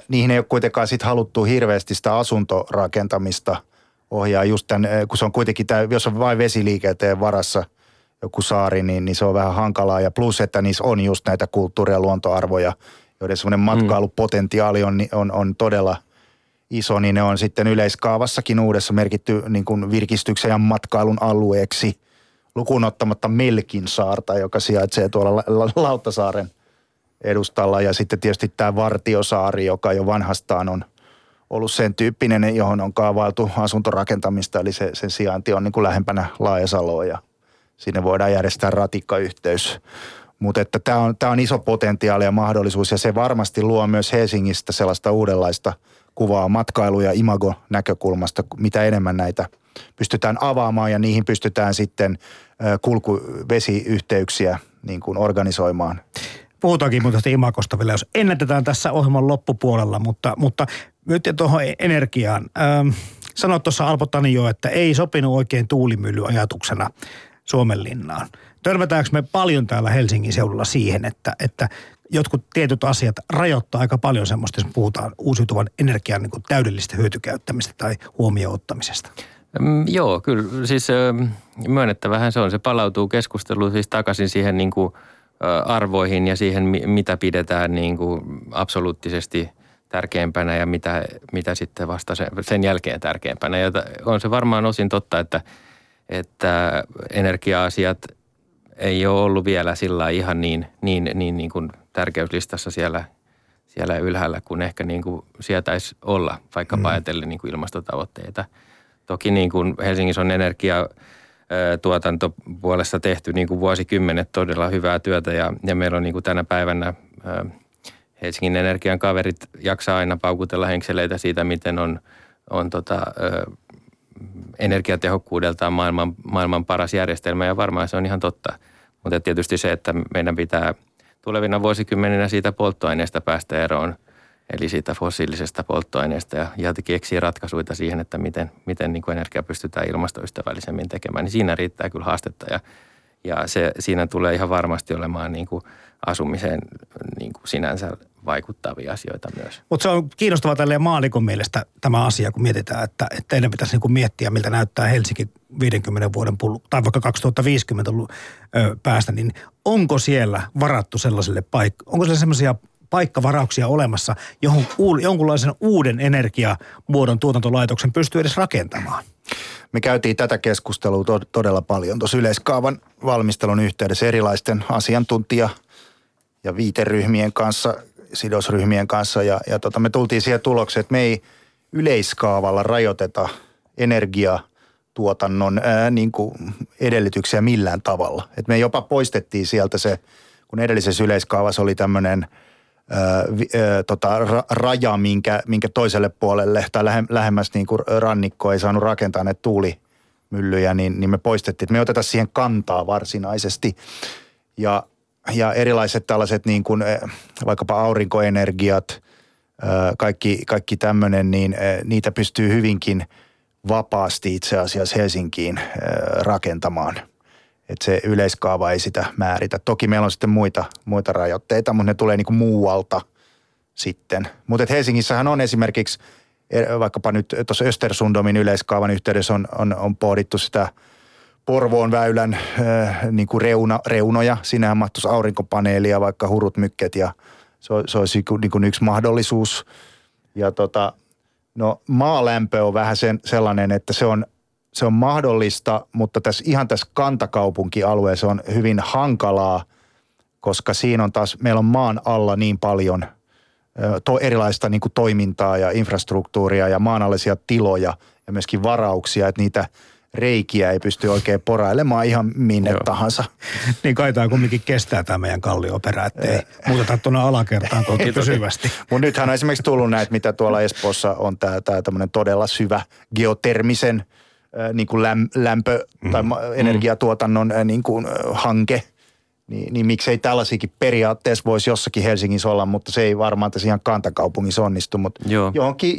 niihin ei ole kuitenkaan sit haluttu hirveästi sitä asuntorakentamista ohjaa just tämän, kun se on kuitenkin tämä, jos on vain vesiliikenteen varassa joku saari, niin se on vähän hankalaa ja plus, että niissä on just näitä kulttuuri- ja luontoarvoja, joiden semmoinen matkailupotentiaali on todella iso, niin ne on sitten yleiskaavassakin uudessa merkitty niin kuin virkistyksen ja matkailun alueeksi lukuun ottamatta Melkinsaarta, joka sijaitsee tuolla Lauttasaaren edustalla ja sitten tietysti tämä Vartiosaari, joka jo vanhastaan on ollut sen tyyppinen, johon on kaavailtu asuntorakentamista, eli sen sijainti on niin kuin lähempänä Laajasaloa ja sinne voidaan järjestää ratikkayhteys. Mutta että tämä on iso potentiaali ja mahdollisuus ja se varmasti luo myös Helsingistä sellaista uudenlaista kuvaa matkailu- ja imago-näkökulmasta, mitä enemmän näitä pystytään avaamaan ja niihin pystytään sitten kulkuvesiyhteyksiä niin kuin organisoimaan. Puhutaankin muuten tästä imagosta vielä, jos ennätetään tässä ohjelman loppupuolella, mutta nyt tuohon energiaan. Sanoit tuossa Alpo Tani jo, että ei sopinut oikein tuulimylly ajatuksena Suomenlinnaan. Törmätäänkö me paljon täällä Helsingin seudulla siihen, että jotkut tietyt asiat rajoittaa aika paljon semmoista, jos puhutaan uusiutuvan energian niin kuin täydellistä hyötykäyttämistä tai huomioon ottamisesta? Joo, kyllä. Siis myönnettävähän se on. Se palautuu keskusteluun siis takaisin siihen niin kuin arvoihin ja siihen, mitä pidetään niin kuin absoluuttisesti tärkeimpänä ja mitä sitten vasta sen jälkeen tärkeimpänä. Ja on se varmaan osin totta, että energia-asiat ei ole ollut vielä sillä ihan niin kuin tärkeyslistassa siellä ylhäällä, kun ehkä niin kuin sietäisi olla, vaikka ajatellen niin kuin ilmastotavoitteita. Toki niin kuin Helsingissä on energiatuotantopuolessa tehty niin kuin vuosikymmenet todella hyvää työtä ja meillä on niin kuin tänä päivänä Helsingin Energian kaverit jaksaa aina paukutella henkseleitä siitä, miten on energiatehokkuudeltaan maailman paras järjestelmä ja varmaan se on ihan totta. Mutta tietysti se, että meidän pitää tulevina vuosikymmeninä siitä polttoaineesta päästä eroon, eli siitä fossiilisesta polttoaineesta ja keksiä ratkaisuja siihen, että miten niin kuin energiaa pystytään ilmastoystävällisemmin tekemään, niin siinä riittää kyllä haastetta ja se, siinä tulee ihan varmasti olemaan niin kuin asumiseen niin kuin sinänsä vaikuttavia asioita myös. Mutta se on kiinnostavaa tälleen maallikon mielestä tämä asia, kun mietitään, että teidän pitäisi niinku miettiä, miltä näyttää Helsinki 50 vuoden tai vaikka 2050 päästä, niin onko siellä varattu sellaiselle onko siellä sellaisia paikkavarauksia olemassa, johon jonkunlaisen uuden energiamuodon tuotantolaitoksen pystyy edes rakentamaan? Me käytiin tätä keskustelua todella paljon tuossa yleiskaavan valmistelun yhteydessä erilaisten asiantuntija- ja viiteryhmien kanssa, sidosryhmien kanssa. Ja me tultiin siihen tulokseen, että me ei yleiskaavalla rajoiteta energiatuotannon edellytyksiä millään tavalla. Et me jopa poistettiin sieltä se, kun edellisessä yleiskaavassa oli tämmöinen raja, minkä toiselle puolelle tai lähemmäs rannikkoa ei saanut rakentaa ne tuulimyllyjä, niin me poistettiin. Me ei oteta siihen kantaa varsinaisesti. Ja erilaiset tällaiset vaikkapa aurinkoenergiat, kaikki tämmöinen, niin niitä pystyy hyvinkin vapaasti itse asiassa Helsinkiin rakentamaan. Että se yleiskaava ei sitä määritä. Toki meillä on sitten muita rajoitteita, mutta ne tulee muualta sitten. Mutta Helsingissähän on esimerkiksi, vaikkapa nyt tuossa Östersundomin yleiskaavan yhteydessä on pohdittu sitä Porvoon väylän reunoja. Siinähän mahtuisi aurinkopaneelia, vaikka hurut mykket, ja se olisi yksi mahdollisuus. Ja maalämpö on vähän sellainen, että se on mahdollista, mutta tässä kantakaupunkialueessa on hyvin hankalaa, koska siinä on taas, meillä on maan alla niin paljon erilaista toimintaa ja infrastruktuuria ja maanallisia tiloja ja myöskin varauksia, että niitä reikiä ei pysty oikein porailemaan ihan minne tahansa. Niin kai tämä kumminkin kestää tämä meidän kallioperä, ettei muuteta tuonne alakertaan kohti pysyvästi. Mutta nythän on esimerkiksi tullut näitä, mitä tuolla Espoossa on tämä tämmöinen todella syvä geotermisen lämpö- tai energiatuotannon hanke, niin miksei tällaisiakin periaatteessa voisi jossakin Helsingissä olla, mutta se ei varmaan tässä ihan kantakaupungissa onnistu, mutta johonkin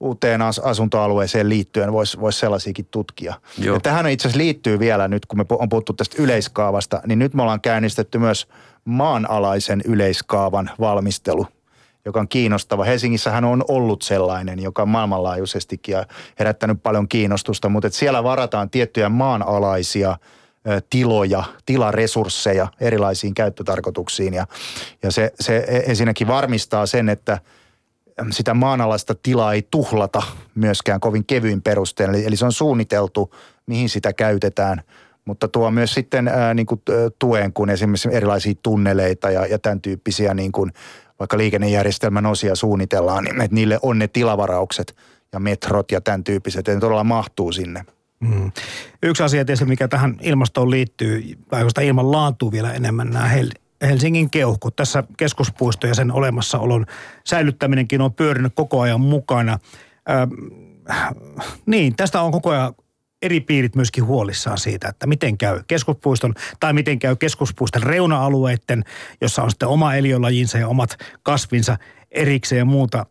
uuteen asuntoalueeseen liittyen voisi sellaisiakin tutkia. Ja tähän itse asiassa liittyy vielä nyt, kun me on puhuttu tästä yleiskaavasta, niin nyt me ollaan käynnistetty myös maanalaisen yleiskaavan valmistelu, joka on kiinnostava. Helsingissähän on ollut sellainen, joka on maailmanlaajuisestikin herättänyt paljon kiinnostusta, mutta siellä varataan tiettyjä maanalaisia tiloja, tilaresursseja erilaisiin käyttötarkoituksiin. Ja se ensinnäkin varmistaa sen, että sitä maanalaista tilaa ei tuhlata myöskään kovin kevyin perusteella. Eli se on suunniteltu, mihin sitä käytetään, mutta tuo myös sitten tuen, kun esimerkiksi erilaisia tunneleita ja tämän tyyppisiä vaikka liikennejärjestelmän osia suunnitellaan, niin että niille on ne tilavaraukset ja metrot ja tämän tyyppiset, ja ne todella mahtuu sinne. Mm. Yksi asia tietysti, mikä tähän ilmastoon liittyy, vaikka ilman laantuu vielä enemmän, nämä Helsingin keuhkot. Tässä keskuspuisto ja sen olemassaolon säilyttäminenkin on pyörinyt koko ajan mukana. Tästä on koko ajan eri piirit myöskin huolissaan siitä, että miten käy keskuspuiston tai miten käy keskuspuiston reuna-alueiden, jossa on sitten oma eliölajinsa ja omat kasvinsa erikseen ja muuta.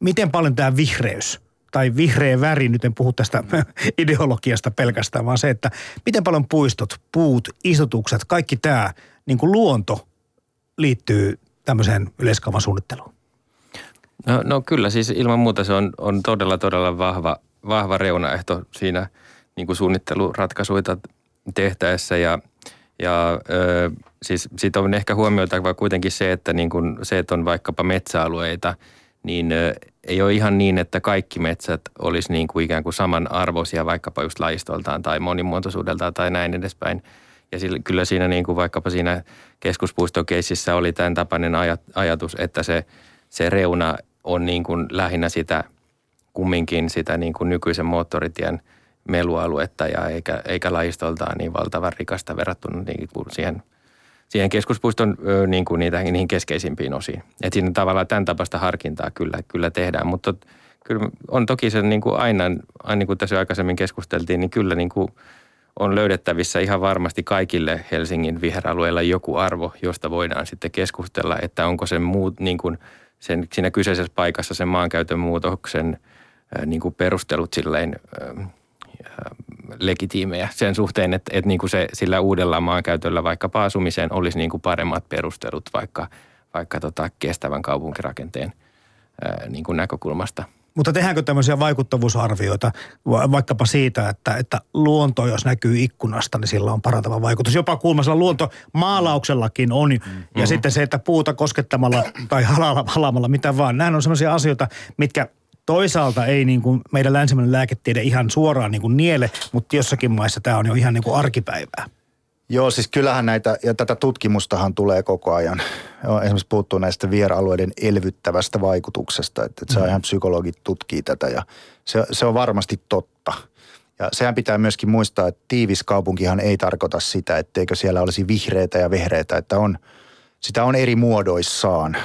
Miten paljon tämä vihreys tai vihreä väri, nyt en puhu tästä ideologiasta pelkästään, vaan se, että miten paljon puistot, puut, istutukset, kaikki tämä luonto liittyy tämmöiseen yleiskaavan suunnitteluun? No kyllä, siis ilman muuta se on todella, todella vahva reunaehto siinä suunnitteluratkaisuita tehtäessä ja siis siitä on ehkä huomioitava kuitenkin se, että se, että on vaikkapa metsäalueita, niin ei ole ihan niin, että kaikki metsät olisi ikään kuin samanarvoisia vaikkapa just lajistoltaan tai monimuotoisuudeltaan tai näin edespäin. Ja kyllä siinä vaikkapa siinä keskuspuistokeississä oli tämän tapainen ajatus, että se reuna on lähinnä sitä kumminkin sitä nykyisen moottoritien melualuetta ja eikä lajistoltaan niin valtavan rikasta verrattuna siihen keskuspuiston niihin keskeisimpiin osiin. Et siinä tavallaan tämän tapaista harkintaa kyllä tehdään, mutta kyllä on toki se aina niin kuin tässä aikaisemmin keskusteltiin, niin kyllä on löydettävissä ihan varmasti kaikille Helsingin viheralueilla joku arvo, josta voidaan sitten keskustella, että onko se muut siinä kyseisessä paikassa sen maankäytön muutoksen perustelut silleen legitiimejä sen suhteen, että sillä uudella maankäytöllä vaikkapa asumiseen olisi paremmat perustelut vaikka kestävän kaupunkirakenteen näkökulmasta. Mutta tehdäänkö tämmöisiä vaikuttavuusarvioita vaikkapa siitä, että luonto, jos näkyy ikkunasta, niin sillä on parantava vaikutus. Jopa kuulmaisella luontomaalauksellakin on. Ja sitten se, että puuta koskettamalla tai halaamalla, mitä vaan. Nämä on semmoisia asioita, mitkä Toisaalta ei niin kuin meidän länsimäinen lääketiede ihan suoraan niin kuin niele, mutta jossakin maissa tämä on jo ihan niin kuin arkipäivää. Joo, siis kyllähän näitä, ja tätä tutkimustahan tulee koko ajan. Esimerkiksi puuttuu näistä vieralueiden elvyttävästä vaikutuksesta, että se on ihan psykologit tutkii tätä ja se on varmasti totta. Ja sehän pitää myöskin muistaa, että tiivis kaupunkihan ei tarkoita sitä, etteikö siellä olisi vihreitä ja vehreitä, että on, sitä on eri muodoissaan.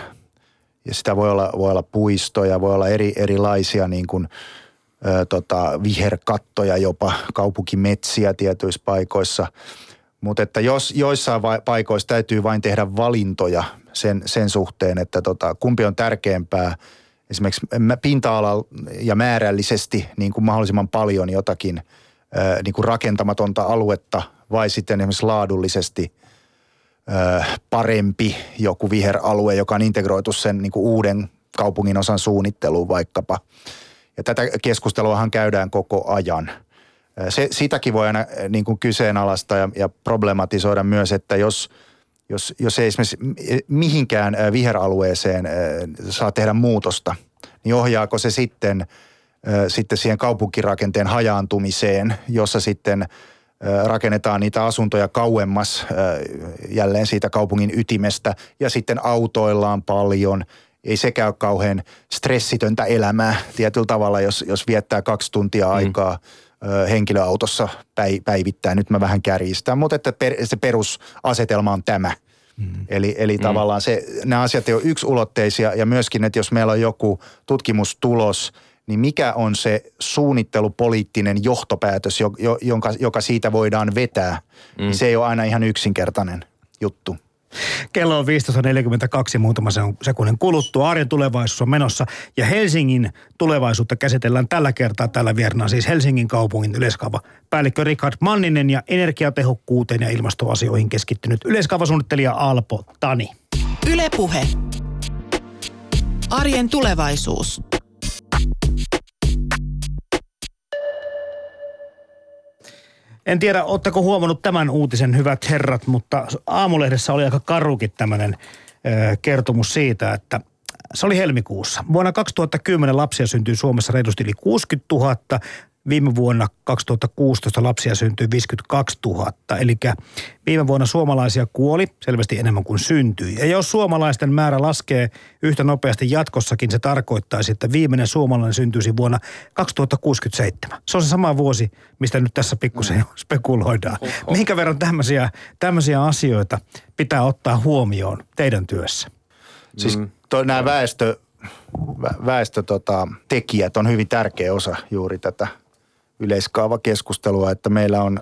Ja sitä voi olla puistoja, voi olla erilaisia niin kuin, viherkattoja jopa, kaupunkimetsiä tietyissä paikoissa. Mutta että jos joissain paikoissa täytyy vain tehdä valintoja sen suhteen, että kumpi on tärkeämpää, esimerkiksi pinta-alalla ja määrällisesti niin kuin mahdollisimman paljon jotakin niin kuin rakentamatonta aluetta vai sitten esimerkiksi laadullisesti parempi joku viheralue, joka on integroitu sen niin kuin uuden kaupungin osan suunnitteluun vaikkapa. Ja tätä keskusteluahan käydään koko ajan. Sitäkin voi aina niin kuin kyseenalaistaa ja problematisoida myös, että jos ei esimerkiksi mihinkään viheralueeseen saa tehdä muutosta, niin ohjaako se sitten siihen kaupunkirakenteen hajaantumiseen, jossa sitten rakennetaan niitä asuntoja kauemmas jälleen siitä kaupungin ytimestä ja sitten autoillaan paljon. Ei sekään ole kauhean stressitöntä elämää tietyllä tavalla, jos viettää 2 tuntia aikaa henkilöautossa päivittäin. Nyt mä vähän kärjistän, mutta että se perusasetelma on tämä. Eli tavallaan nämä asiat ei ole yksulotteisia ja myöskin, että jos meillä on joku tutkimustulos, niin mikä on se suunnittelupoliittinen johtopäätös, joka siitä voidaan vetää? Niin se ei ole aina ihan yksinkertainen juttu. Kello on 15.42 muutama sekunnin kuluttua. Arjen tulevaisuus on menossa ja Helsingin tulevaisuutta käsitellään tällä kertaa tällä vieraana. Siis Helsingin kaupungin yleiskaavapäällikkö Rikhard Manninen ja energiatehokkuuteen ja ilmastoasioihin keskittynyt yleiskaavasuunnittelija Alpo Tani. Yle Puhe. Arjen tulevaisuus. En tiedä, ootteko huomannut tämän uutisen, hyvät herrat, mutta Aamulehdessä oli aika karukin tämmöinen kertomus siitä, että se oli helmikuussa. Vuonna 2010 lapsia syntyi Suomessa reilusti yli 60 000. Viime vuonna 2016 lapsia syntyi 52 000. Eli viime vuonna suomalaisia kuoli selvästi enemmän kuin syntyi. Ja jos suomalaisten määrä laskee yhtä nopeasti jatkossakin, se tarkoittaisi, että viimeinen suomalainen syntyisi vuonna 2067. Se on se sama vuosi, mistä nyt tässä pikkusen spekuloidaan. Minkä verran tämmöisiä asioita pitää ottaa huomioon teidän työssä? Siis nämä väestötekijät on hyvin tärkeä osa juuri tätä yleiskaavakeskustelua, että meillä on,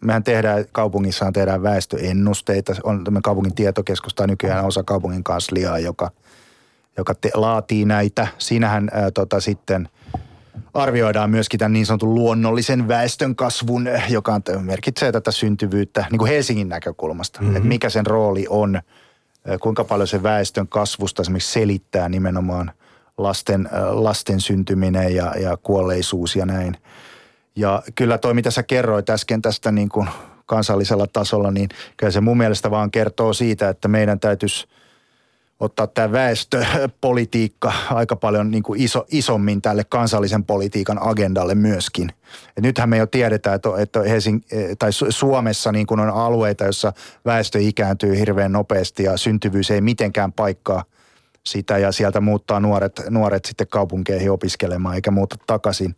mehän tehdään, kaupungissaan tehdään väestöennusteita, on tämä kaupungin tietokeskus tai nykyään osa kaupungin kansliaa, joka laatii näitä. Siinähän sitten arvioidaan myöskin tämän niin sanotun luonnollisen väestön kasvun, joka merkitsee tätä syntyvyyttä niin kuin Helsingin näkökulmasta, että mikä sen rooli on, kuinka paljon se väestön kasvusta esimerkiksi selittää nimenomaan lasten syntyminen ja kuolleisuus ja näin. Ja kyllä toi, mitä sä kerroit äsken tästä niin kuin kansallisella tasolla, niin kyllä se mun mielestä vaan kertoo siitä, että meidän täytyisi ottaa tämä väestöpolitiikka aika paljon niin kuin isommin tälle kansallisen politiikan agendalle myöskin. Et nythän me jo tiedetään, että Suomessa niin kuin on alueita, jossa väestö ikääntyy hirveän nopeasti ja syntyvyys ei mitenkään paikkaa sitä ja sieltä muuttaa nuoret sitten kaupunkeihin opiskelemaan eikä muuta takaisin.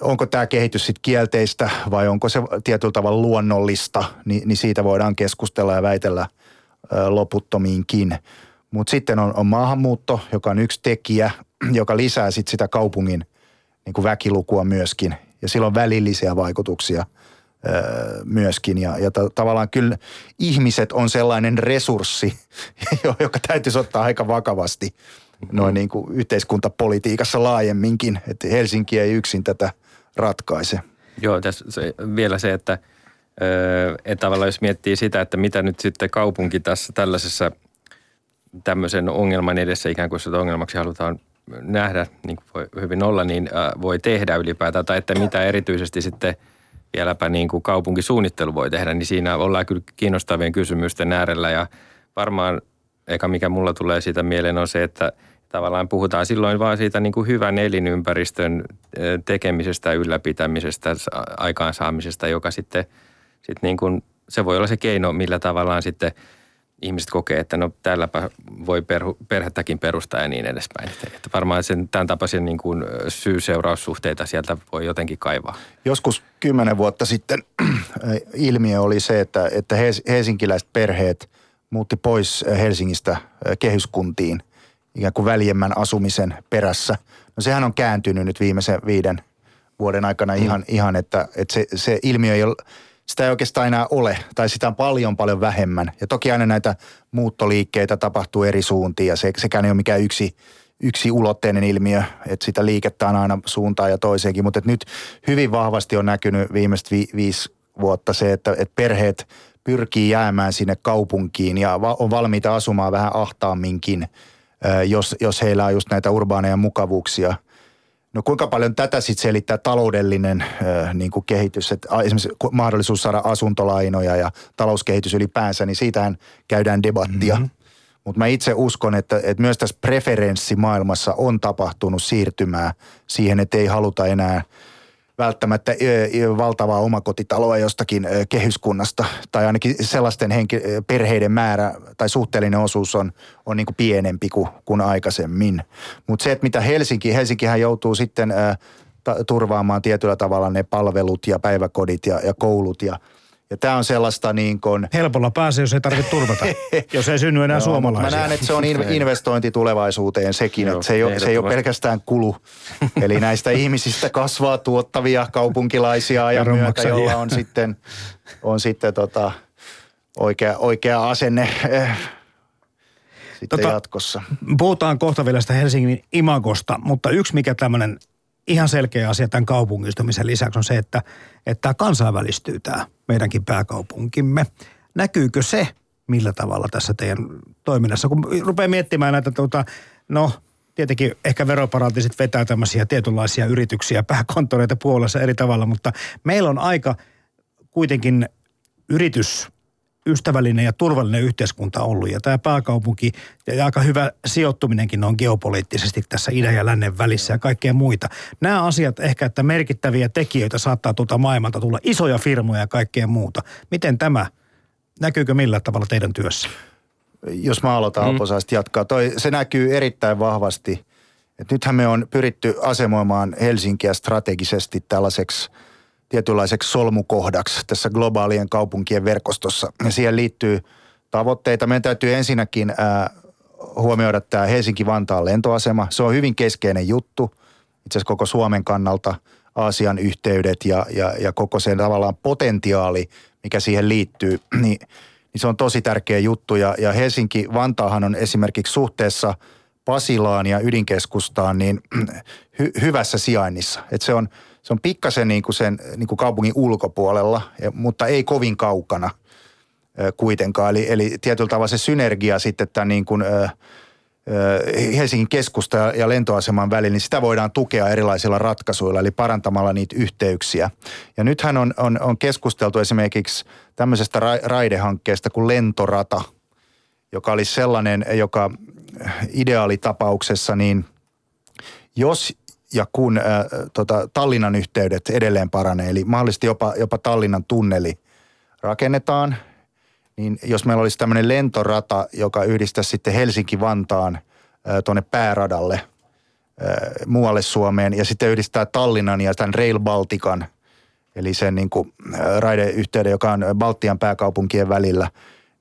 Onko tämä kehitys sitten kielteistä vai onko se tietyllä tavalla luonnollista, niin siitä voidaan keskustella ja väitellä loputtomiinkin. Mutta sitten on maahanmuutto, joka on yksi tekijä, joka lisää sitten sitä kaupungin niin kuin väkilukua myöskin ja sillä on välillisiä vaikutuksia myöskin. Ja tavallaan kyllä ihmiset on sellainen resurssi, joka täytyisi ottaa aika vakavasti noin niin kuin yhteiskuntapolitiikassa laajemminkin, että Helsinki ei yksin tätä ratkaise. Joo, tässä vielä se, että tavallaan jos miettii sitä, että mitä nyt sitten kaupunki tässä tämmöisen ongelman edessä, ikään kuin sitä ongelmaksi halutaan nähdä, niin kuin voi hyvin olla, niin voi tehdä ylipäätään, tai että mitä erityisesti sitten vieläpä niin kuin kaupunkisuunnittelu voi tehdä, niin siinä ollaan kyllä kiinnostavien kysymysten äärellä ja varmaan, eikä mikä mulla tulee siitä mieleen on se, että Tavallaan puhutaan silloin vaan siitä niin kuin hyvän elinympäristön tekemisestä, ylläpitämisestä, aikaansaamisesta, joka sitten niin kuin, se voi olla se keino, millä tavallaan sitten ihmiset kokee, että no tälläpä voi perhettäkin perustaa ja niin edespäin. Että varmaan sen, tämän tapaisia niin kuin syy-seuraussuhteita sieltä voi jotenkin kaivaa. Joskus 10 vuotta sitten ilmiö oli se, että helsinkiläiset perheet muutti pois Helsingistä kehyskuntiin ikään kuin väljemmän asumisen perässä. No sehän on kääntynyt nyt viimeisen 5 vuoden aikana ihan että se ilmiö ei ole, sitä ei oikeastaan enää ole, tai sitä on paljon vähemmän. Ja toki aina näitä muuttoliikkeitä tapahtuu eri suuntiin, ja sekään ei ole mikään yksiulotteinen ilmiö, että sitä liikettä on aina suuntaan ja toiseenkin. Mutta nyt hyvin vahvasti on näkynyt viimeiset 5 vuotta se, että perheet pyrkii jäämään sinne kaupunkiin ja on valmiita asumaan vähän ahtaamminkin, jos heillä on just näitä urbaaneja mukavuuksia. No kuinka paljon tätä sitten selittää taloudellinen niin kuin kehitys, että esimerkiksi mahdollisuus saada asuntolainoja ja talouskehitys ylipäänsä, niin siitähän käydään debattia. Mm-hmm. Mutta mä itse uskon, että myös tässä preferenssimaailmassa on tapahtunut siirtymää siihen, että ei haluta enää välttämättä valtavaa omakotitaloa jostakin kehyskunnasta, tai ainakin sellaisten perheiden määrä tai suhteellinen osuus on niin kuin pienempi kuin aikaisemmin. Mutta se, että mitä Helsinkihän joutuu sitten turvaamaan tietyllä tavalla ne palvelut ja päiväkodit ja koulut ja tämä on sellaista niin kuin... Helpolla pääsee, jos ei tarvitse turvata, jos ei synny enää suomalaisia. Mä näen, että se on investointi tulevaisuuteen sekin, että se ei ole pelkästään kulu. Eli näistä ihmisistä kasvaa tuottavia kaupunkilaisia ja myötä, jolla on sitten oikea asenne sitten jatkossa. Puhutaan kohta vielä sitä Helsingin imagosta, mutta yksi mikä tämmöinen ihan selkeä asia tämän kaupungistumisen lisäksi on se, että tämä kansainvälistyy tämä meidänkin pääkaupunkimme. Näkyykö se, millä tavalla tässä teidän toiminnassa? Kun rupeaa miettimään näitä, tietenkin ehkä veroparatiisit vetää tämmöisiä tietynlaisia yrityksiä, pääkonttoreita Puolassa eri tavalla, mutta meillä on aika kuitenkin yritysystävällinen ja turvallinen yhteiskunta ollut. Ja tämä pääkaupunki ja aika hyvä sijoittuminenkin on geopoliittisesti tässä idän ja lännen välissä ja kaikkea muita. Nämä asiat ehkä, että merkittäviä tekijöitä saattaa maailmalta tulla, isoja firmoja ja kaikkea muuta. Miten tämä, näkyykö millä tavalla teidän työssä? Jos mä aloitan, Alpo saa sitten jatkaa. Se näkyy erittäin vahvasti. Et nythän me on pyritty asemoimaan Helsinkiä strategisesti tällaiseksi tietynlaiseksi solmukohdaksi tässä globaalien kaupunkien verkostossa. Ja siihen liittyy tavoitteita. Meidän täytyy ensinnäkin huomioida tämä Helsinki-Vantaan lentoasema. Se on hyvin keskeinen juttu, itse asiassa koko Suomen kannalta, Aasian yhteydet ja koko sen tavallaan potentiaali, mikä siihen liittyy, niin se on tosi tärkeä juttu. Ja Helsinki-Vantaahan on esimerkiksi suhteessa Pasilaan ja ydinkeskustaan niin hyvässä sijainnissa. Että se on pikkasen niin kuin sen niin kuin kaupungin ulkopuolella, mutta ei kovin kaukana kuitenkaan. Eli tietyllä tavalla se synergia sitten tämän niin kuin Helsingin keskusta ja lentoaseman välillä, niin sitä voidaan tukea erilaisilla ratkaisuilla, eli parantamalla niitä yhteyksiä. Ja nythän on keskusteltu esimerkiksi tämmöisestä raidehankkeesta kuin lentorata, joka olisi sellainen, joka ideaalitapauksessa niin jos... Ja kun Tallinnan yhteydet edelleen paranee, eli mahdollisesti jopa Tallinnan tunneli rakennetaan, niin jos meillä olisi tämmöinen lentorata, joka yhdistäisi sitten Helsinki-Vantaan tuonne pääradalle muualle Suomeen ja sitten yhdistää Tallinnan ja tämän Rail Baltican, eli sen niin kuin raideyhteyden, joka on Baltian pääkaupunkien välillä,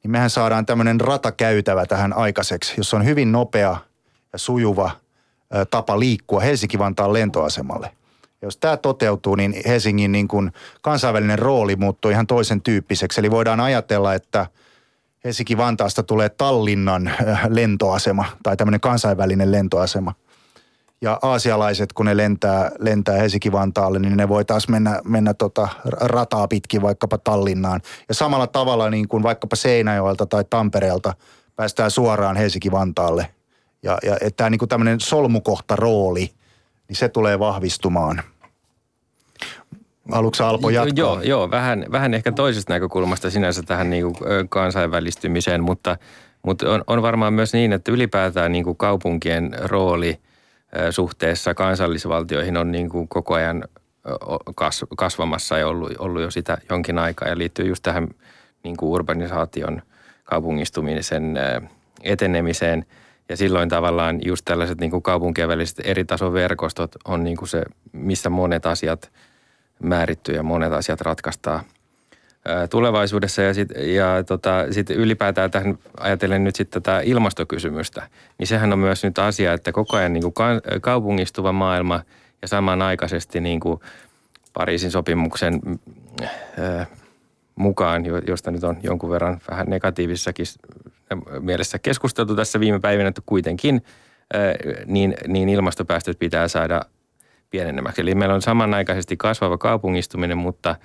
niin mehän saadaan tämmöinen ratakäytävä tähän aikaiseksi, jossa on hyvin nopea ja sujuva tapa liikkua Helsinki-Vantaan lentoasemalle. Jos tämä toteutuu, niin Helsingin niin kuin kansainvälinen rooli muuttuu ihan toisen tyyppiseksi. Eli voidaan ajatella, että Helsinki-Vantaasta tulee Tallinnan lentoasema tai tämmöinen kansainvälinen lentoasema. Ja aasialaiset, kun ne lentää Helsinki-Vantaalle, niin ne voi taas mennä rataa pitkin vaikkapa Tallinnaan. Ja samalla tavalla niin kuin vaikkapa Seinäjoelta tai Tampereelta päästään suoraan Helsinki-Vantaalle. Ja että tämä niin tämmöinen solmukohtarooli, niin se tulee vahvistumaan. Haluatko Alpo jatkaa? Joo, vähän ehkä toisesta näkökulmasta sinänsä tähän niin kuin kansainvälistymiseen, mutta Mutta on varmaan myös niin, että ylipäätään niin kuin kaupunkien rooli suhteessa kansallisvaltioihin on niin kuin koko ajan kasvamassa ja ollut jo sitä jonkin aikaa. Ja liittyy just tähän niin kuin urbanisaation kaupungistumisen etenemiseen. Ja silloin tavallaan just tällaiset niin kuin kaupunkien väliset eri tason verkostot on niin kuin se, missä monet asiat määrittyy ja monet asiat ratkaistaan tulevaisuudessa. Ja sit ylipäätään tähän ajatellen nyt sitten tätä ilmastokysymystä, niin sehän on myös nyt asia, että koko ajan niin kuin kaupungistuva maailma ja samanaikaisesti niin kuin Pariisin sopimuksen mukaan, josta nyt on jonkun verran vähän negatiivissakin mielessä keskusteltu tässä viime päivinä, että kuitenkin niin ilmastopäästöt pitää saada pienenemäksi. Eli meillä on samanaikaisesti kasvava kaupungistuminen, mutta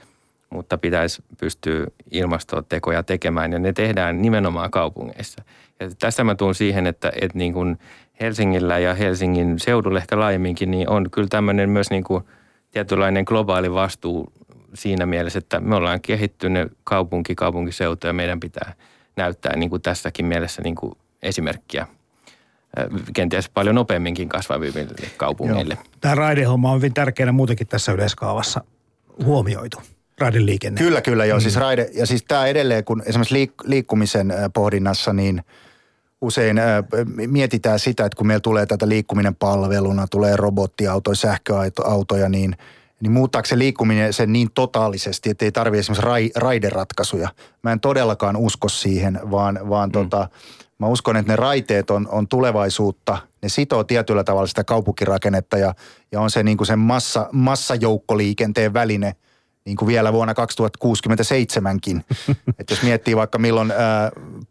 pitäisi pystyä ilmastotekoja tekemään, ja ne tehdään nimenomaan kaupungeissa. Ja tässä mä tuun siihen, että niin kuin Helsingillä ja Helsingin seudulla ehkä laajemminkin, niin on kyllä tämmöinen myös niin kuin tietynlainen globaali vastuu siinä mielessä, että me ollaan kehittynyt kaupunkiseutu, ja meidän pitää näyttää niin kuin tässäkin mielessä niin kuin esimerkkiä kenties paljon nopeamminkin kasvaville kaupungeille. Joo. Tämä raidehomma on hyvin tärkeänä muutenkin tässä yleiskaavassa huomioitu. Raideliikenne. Kyllä, joo. Mm. Siis raide, ja siis tämä edelleen, kun esimerkiksi liikkumisen pohdinnassa, niin usein mietitään sitä, että kun meillä tulee tätä liikkuminen palveluna, tulee robottiautoja, sähköautoja, niin muuttaako se liikkuminen sen niin totaalisesti, että ei tarvitse esimerkiksi raideratkaisuja. Mä en todellakaan usko siihen, vaan mä uskon, että ne raiteet on tulevaisuutta. Ne sitoo tietyllä tavalla sitä kaupunkirakennetta ja on se niin kuin sen massajoukkoliikenteen väline, niin kuin vielä vuonna 2067kin. Että jos miettii vaikka milloin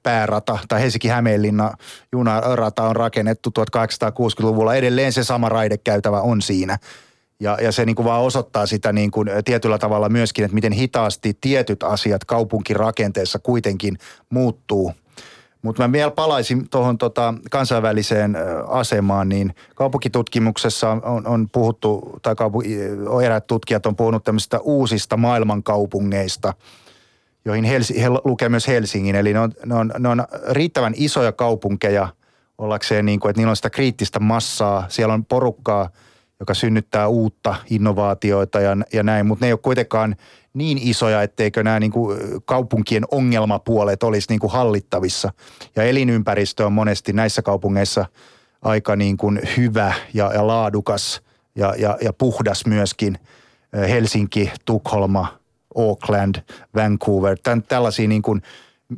Päärata tai Helsinki-Hämeenlinna junarata on rakennettu 1860-luvulla, edelleen se sama raidekäytävä on siinä. Ja se niin kuin vaan osoittaa sitä niin kuin tietyllä tavalla myöskin, että miten hitaasti tietyt asiat kaupunkirakenteessa kuitenkin muuttuu. Mutta mä vielä palaisin tuohon kansainväliseen asemaan, niin kaupunkitutkimuksessa on puhuttu, tai eräät tutkijat on puhunut tämmöisistä uusista maailmankaupungeista, joihin lukee myös Helsingin. Eli ne on riittävän isoja kaupunkeja ollakseen, niin kuin, että niillä on sitä kriittistä massaa, siellä on porukkaa, joka synnyttää uutta innovaatioita ja näin, mutta ne ei ole kuitenkaan niin isoja, etteikö nämä niin kuin kaupunkien ongelmapuolet olisi niin kuin hallittavissa. Ja elinympäristö on monesti näissä kaupungeissa aika niin kuin hyvä ja laadukas ja puhdas myöskin. Helsinki, Tukholma, Auckland, Vancouver, tällaisia niin kuin 1-2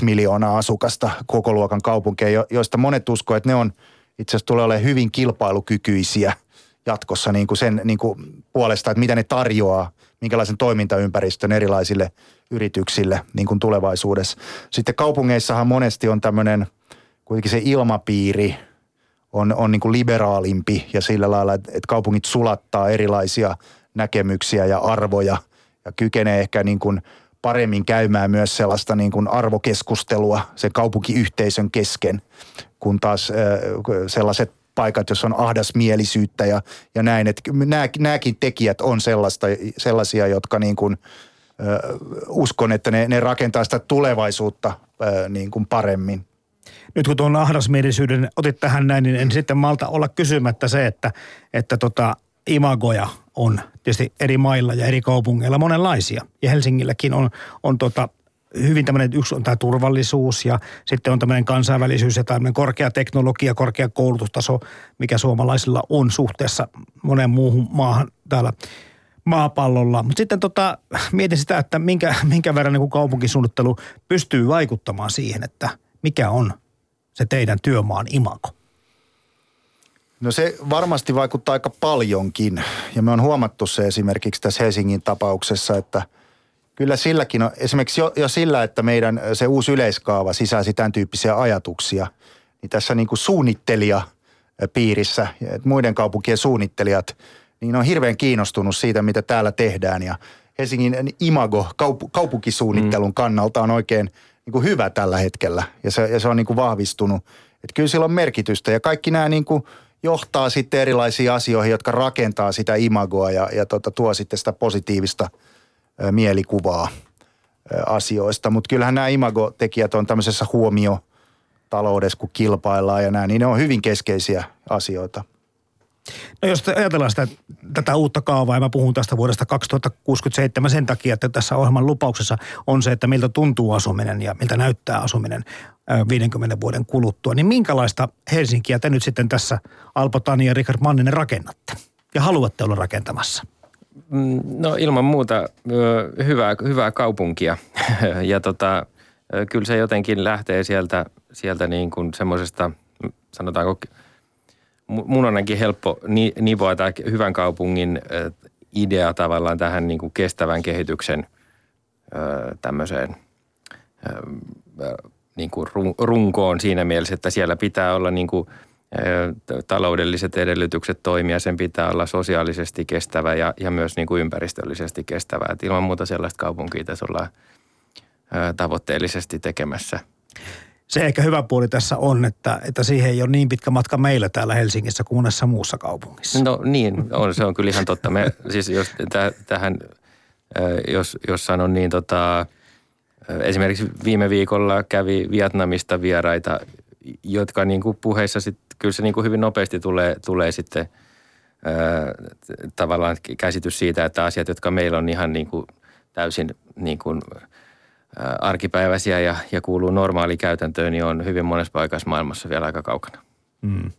miljoonaa asukasta kokoluokan kaupunkeja, joista monet uskovat, että ne on itse asiassa tulee olemaan hyvin kilpailukykyisiä jatkossa niin kuin sen niin kuin puolesta, että mitä ne tarjoaa, minkälaisen toimintaympäristön erilaisille yrityksille niin kuin tulevaisuudessa. Sitten kaupungeissahan monesti on tämmöinen, kuitenkin se ilmapiiri on niin kuin liberaalimpi ja sillä lailla, että kaupungit sulattaa erilaisia näkemyksiä ja arvoja ja kykenee ehkä niin kuin paremmin käymään myös sellaista niin kuin arvokeskustelua sen kaupunkiyhteisön kesken, kun taas sellaiset paikat, joissa on ahdasmielisyyttä ja näin. Että nämäkin tekijät on sellaisia, jotka niin kuin, uskon, että ne rakentaa sitä tulevaisuutta niin kuin paremmin. Nyt kun tuon ahdasmielisyyden otit tähän näin, niin en sitten malta olla kysymättä se, että imagoja on tietysti eri mailla ja eri kaupungeilla monenlaisia. Ja Helsingilläkin on hyvin tämmöinen, yksi on tämä turvallisuus ja sitten on tämmöinen kansainvälisyys ja tämmöinen korkea teknologia, korkea koulutustaso, mikä suomalaisilla on suhteessa moneen muuhun maahan täällä maapallolla. Mutta sitten mietin sitä, että minkä verran niin kaupunkisuunnittelu pystyy vaikuttamaan siihen, että mikä on se teidän työmaan imago. No se varmasti vaikuttaa aika paljonkin ja me on huomattu se esimerkiksi tässä Helsingin tapauksessa, että kyllä silläkin on, esimerkiksi jo sillä, että meidän se uusi yleiskaava sisälsi tämän tyyppisiä ajatuksia, niin tässä niin kuin suunnittelijapiirissä, muiden kaupunkien suunnittelijat, niin on hirveän kiinnostunut siitä, mitä täällä tehdään ja Helsingin imago kaupunkisuunnittelun kannalta on oikein niin kuin hyvä tällä hetkellä ja se on niin kuin vahvistunut. Että kyllä sillä on merkitystä ja kaikki nämä niin kuin johtaa sitten erilaisiin asioihin, jotka rakentaa sitä imagoa ja tuo sitten sitä positiivista mielikuvaa asioista, mutta kyllähän nämä imagotekijät on tämmöisessä huomiotaloudessa, kun kilpaillaan ja näin, niin ne on hyvin keskeisiä asioita. No jos ajatellaan sitä, tätä uutta kaavaa, ja mä puhun tästä vuodesta 2067 sen takia, että tässä ohjelman lupauksessa on se, että miltä tuntuu asuminen ja miltä näyttää asuminen 50 vuoden kuluttua, niin minkälaista Helsinkiä te nyt sitten tässä Alpo Tani ja Rikhard Manninen rakennatte ja haluatte olla rakentamassa? No ilman muuta hyvää kaupunkia ja kyllä se jotenkin lähtee sieltä niin kuin semmoisesta, sanotaanko mun on ainakin helppo nivoa tämä hyvän kaupungin idea tavallaan tähän niin kuin kestävän kehityksen tämmöiseen niin kuin runkoon siinä mielessä, että siellä pitää olla niin kuin taloudelliset edellytykset toimia, sen pitää olla sosiaalisesti kestävä ja myös niin kuin ympäristöllisesti kestävää. Et ilman muuta sellaista kaupunkia tässä ollaan tavoitteellisesti tekemässä. Se ehkä hyvä puoli tässä on, että siihen ei ole niin pitkä matka meillä täällä Helsingissä kuin monessa muussa kaupungissa. No niin, se on kyllä ihan totta. Me, siis jos tähän, jos sanon niin, esimerkiksi viime viikolla kävi Vietnamista vieraita, jotka niin kuin puheissa sitten, kyllä se niin kuin hyvin nopeasti tulee sitten tavallaan käsitys siitä, että asiat, jotka meillä on ihan niin kuin täysin niin kuin arkipäiväisiä ja kuuluu normaalikäytäntöön, niin on hyvin monessa paikassa maailmassa vielä aika kaukana. Mm.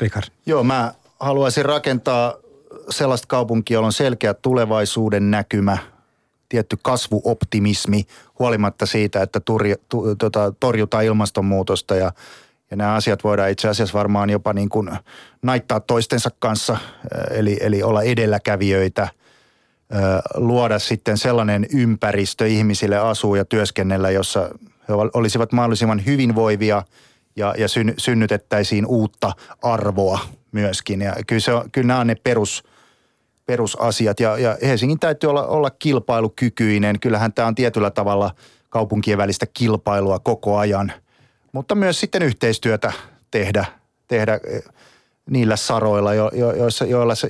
Rikhard. Joo, mä haluaisin rakentaa sellaista kaupunkia, jolla on selkeä tulevaisuuden näkymä, tietty kasvuoptimismi, huolimatta siitä, että torjutaan ilmastonmuutosta ja nämä asiat voidaan itse asiassa varmaan jopa niin kuin naittaa toistensa kanssa, eli olla edelläkävijöitä, luoda sitten sellainen ympäristö ihmisille asua ja työskennellä, jossa he olisivat mahdollisimman hyvinvoivia ja synnytettäisiin uutta arvoa myöskin. Ja kyllä nämä on ne perusasiat ja Helsingin täytyy olla kilpailukykyinen. Kyllähän tämä on tietyllä tavalla kaupunkien välistä kilpailua koko ajan, mutta myös sitten yhteistyötä tehdä niillä saroilla,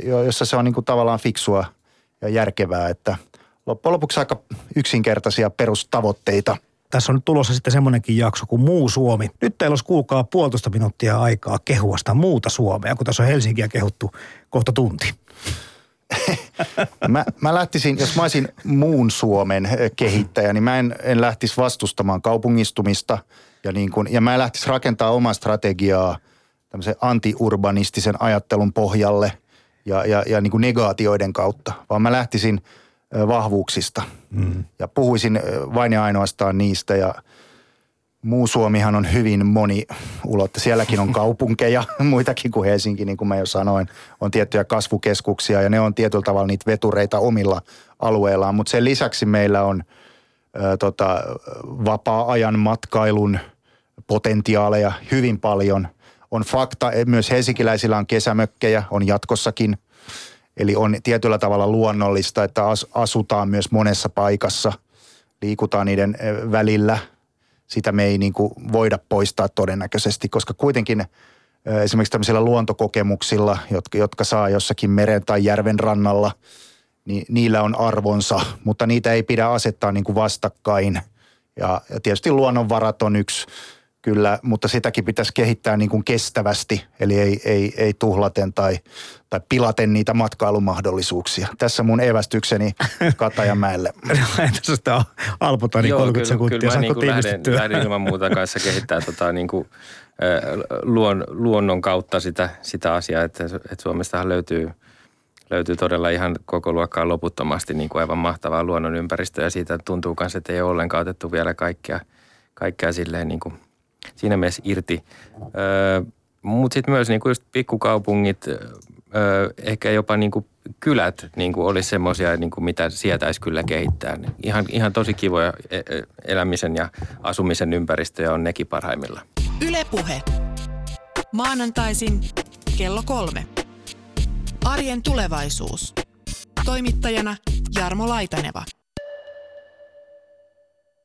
joissa se on niin kuin tavallaan fiksua ja järkevää, että loppujen lopuksi aika yksinkertaisia perustavoitteita. Tässä on nyt tulossa sitten semmoinenkin jakso kuin Muu Suomi. Nyt teillä olisi kuulkaa 1,5 minuuttia aikaa kehua sitä muuta Suomea, kun tässä on Helsinkiä kehuttu kohta tunti. mä lähtisin, jos mä olisin muun Suomen kehittäjä, niin mä en lähtisi vastustamaan kaupungistumista ja mä en lähtisi rakentaa omaa strategiaa tämmöisen antiurbanistisen ajattelun pohjalle ja niin kuin negaatioiden kautta, vaan mä lähtisin vahvuuksista ja puhuisin vain ja ainoastaan niistä. Ja muu Suomihan on hyvin moniulotteinen. Sielläkin on kaupunkeja, muitakin kuin Helsinki, niin kuin mä jo sanoin. On tiettyjä kasvukeskuksia ja ne on tietyllä tavalla niitä vetureita omilla alueillaan. Mutta sen lisäksi meillä on vapaa-ajan matkailun potentiaaleja hyvin paljon. On fakta, myös helsinkiläisillä on kesämökkejä, on jatkossakin. Eli on tietyllä tavalla luonnollista, että asutaan myös monessa paikassa, liikutaan niiden välillä. Sitä me ei niin kuin voida poistaa todennäköisesti, koska kuitenkin esimerkiksi tämmöisillä luontokokemuksilla, jotka saa jossakin meren tai järven rannalla, niin niillä on arvonsa, mutta niitä ei pidä asettaa niin kuin vastakkain. Ja tietysti luonnonvarat on yksi. Kyllä, mutta sitäkin pitäisi kehittää niin kuin kestävästi, eli ei tuhlaten tai pilaten niitä matkailumahdollisuuksia. Tässä mun evästykseni Katajamäelle. Tässä sitä on Alpo Tani 30 sekuntia, saanko tiivistettyä? Kyllä mä lähden ilman muuta kanssa kehittää luonnon kautta sitä asiaa, että Suomestahan löytyy todella ihan koko luokkaan loputtomasti niin kuin aivan mahtavaa luonnon ympäristöä. Ja siitä tuntuu myös, että ei ole ollenkaan otettu vielä kaikkea silleen niin kuin siinä mielessä irti. Mutta sitten myös niinku just pikkukaupungit, ehkä jopa niinku kylät niinku olisi semmoisia, niinku mitä sietäisi kyllä kehittää. Ihan tosi kivoja elämisen ja asumisen ympäristöjä on nekin parhaimmilla. Yle Puhe. Maanantaisin kello 3. Arjen tulevaisuus. Toimittajana Jarmo Laitaneva.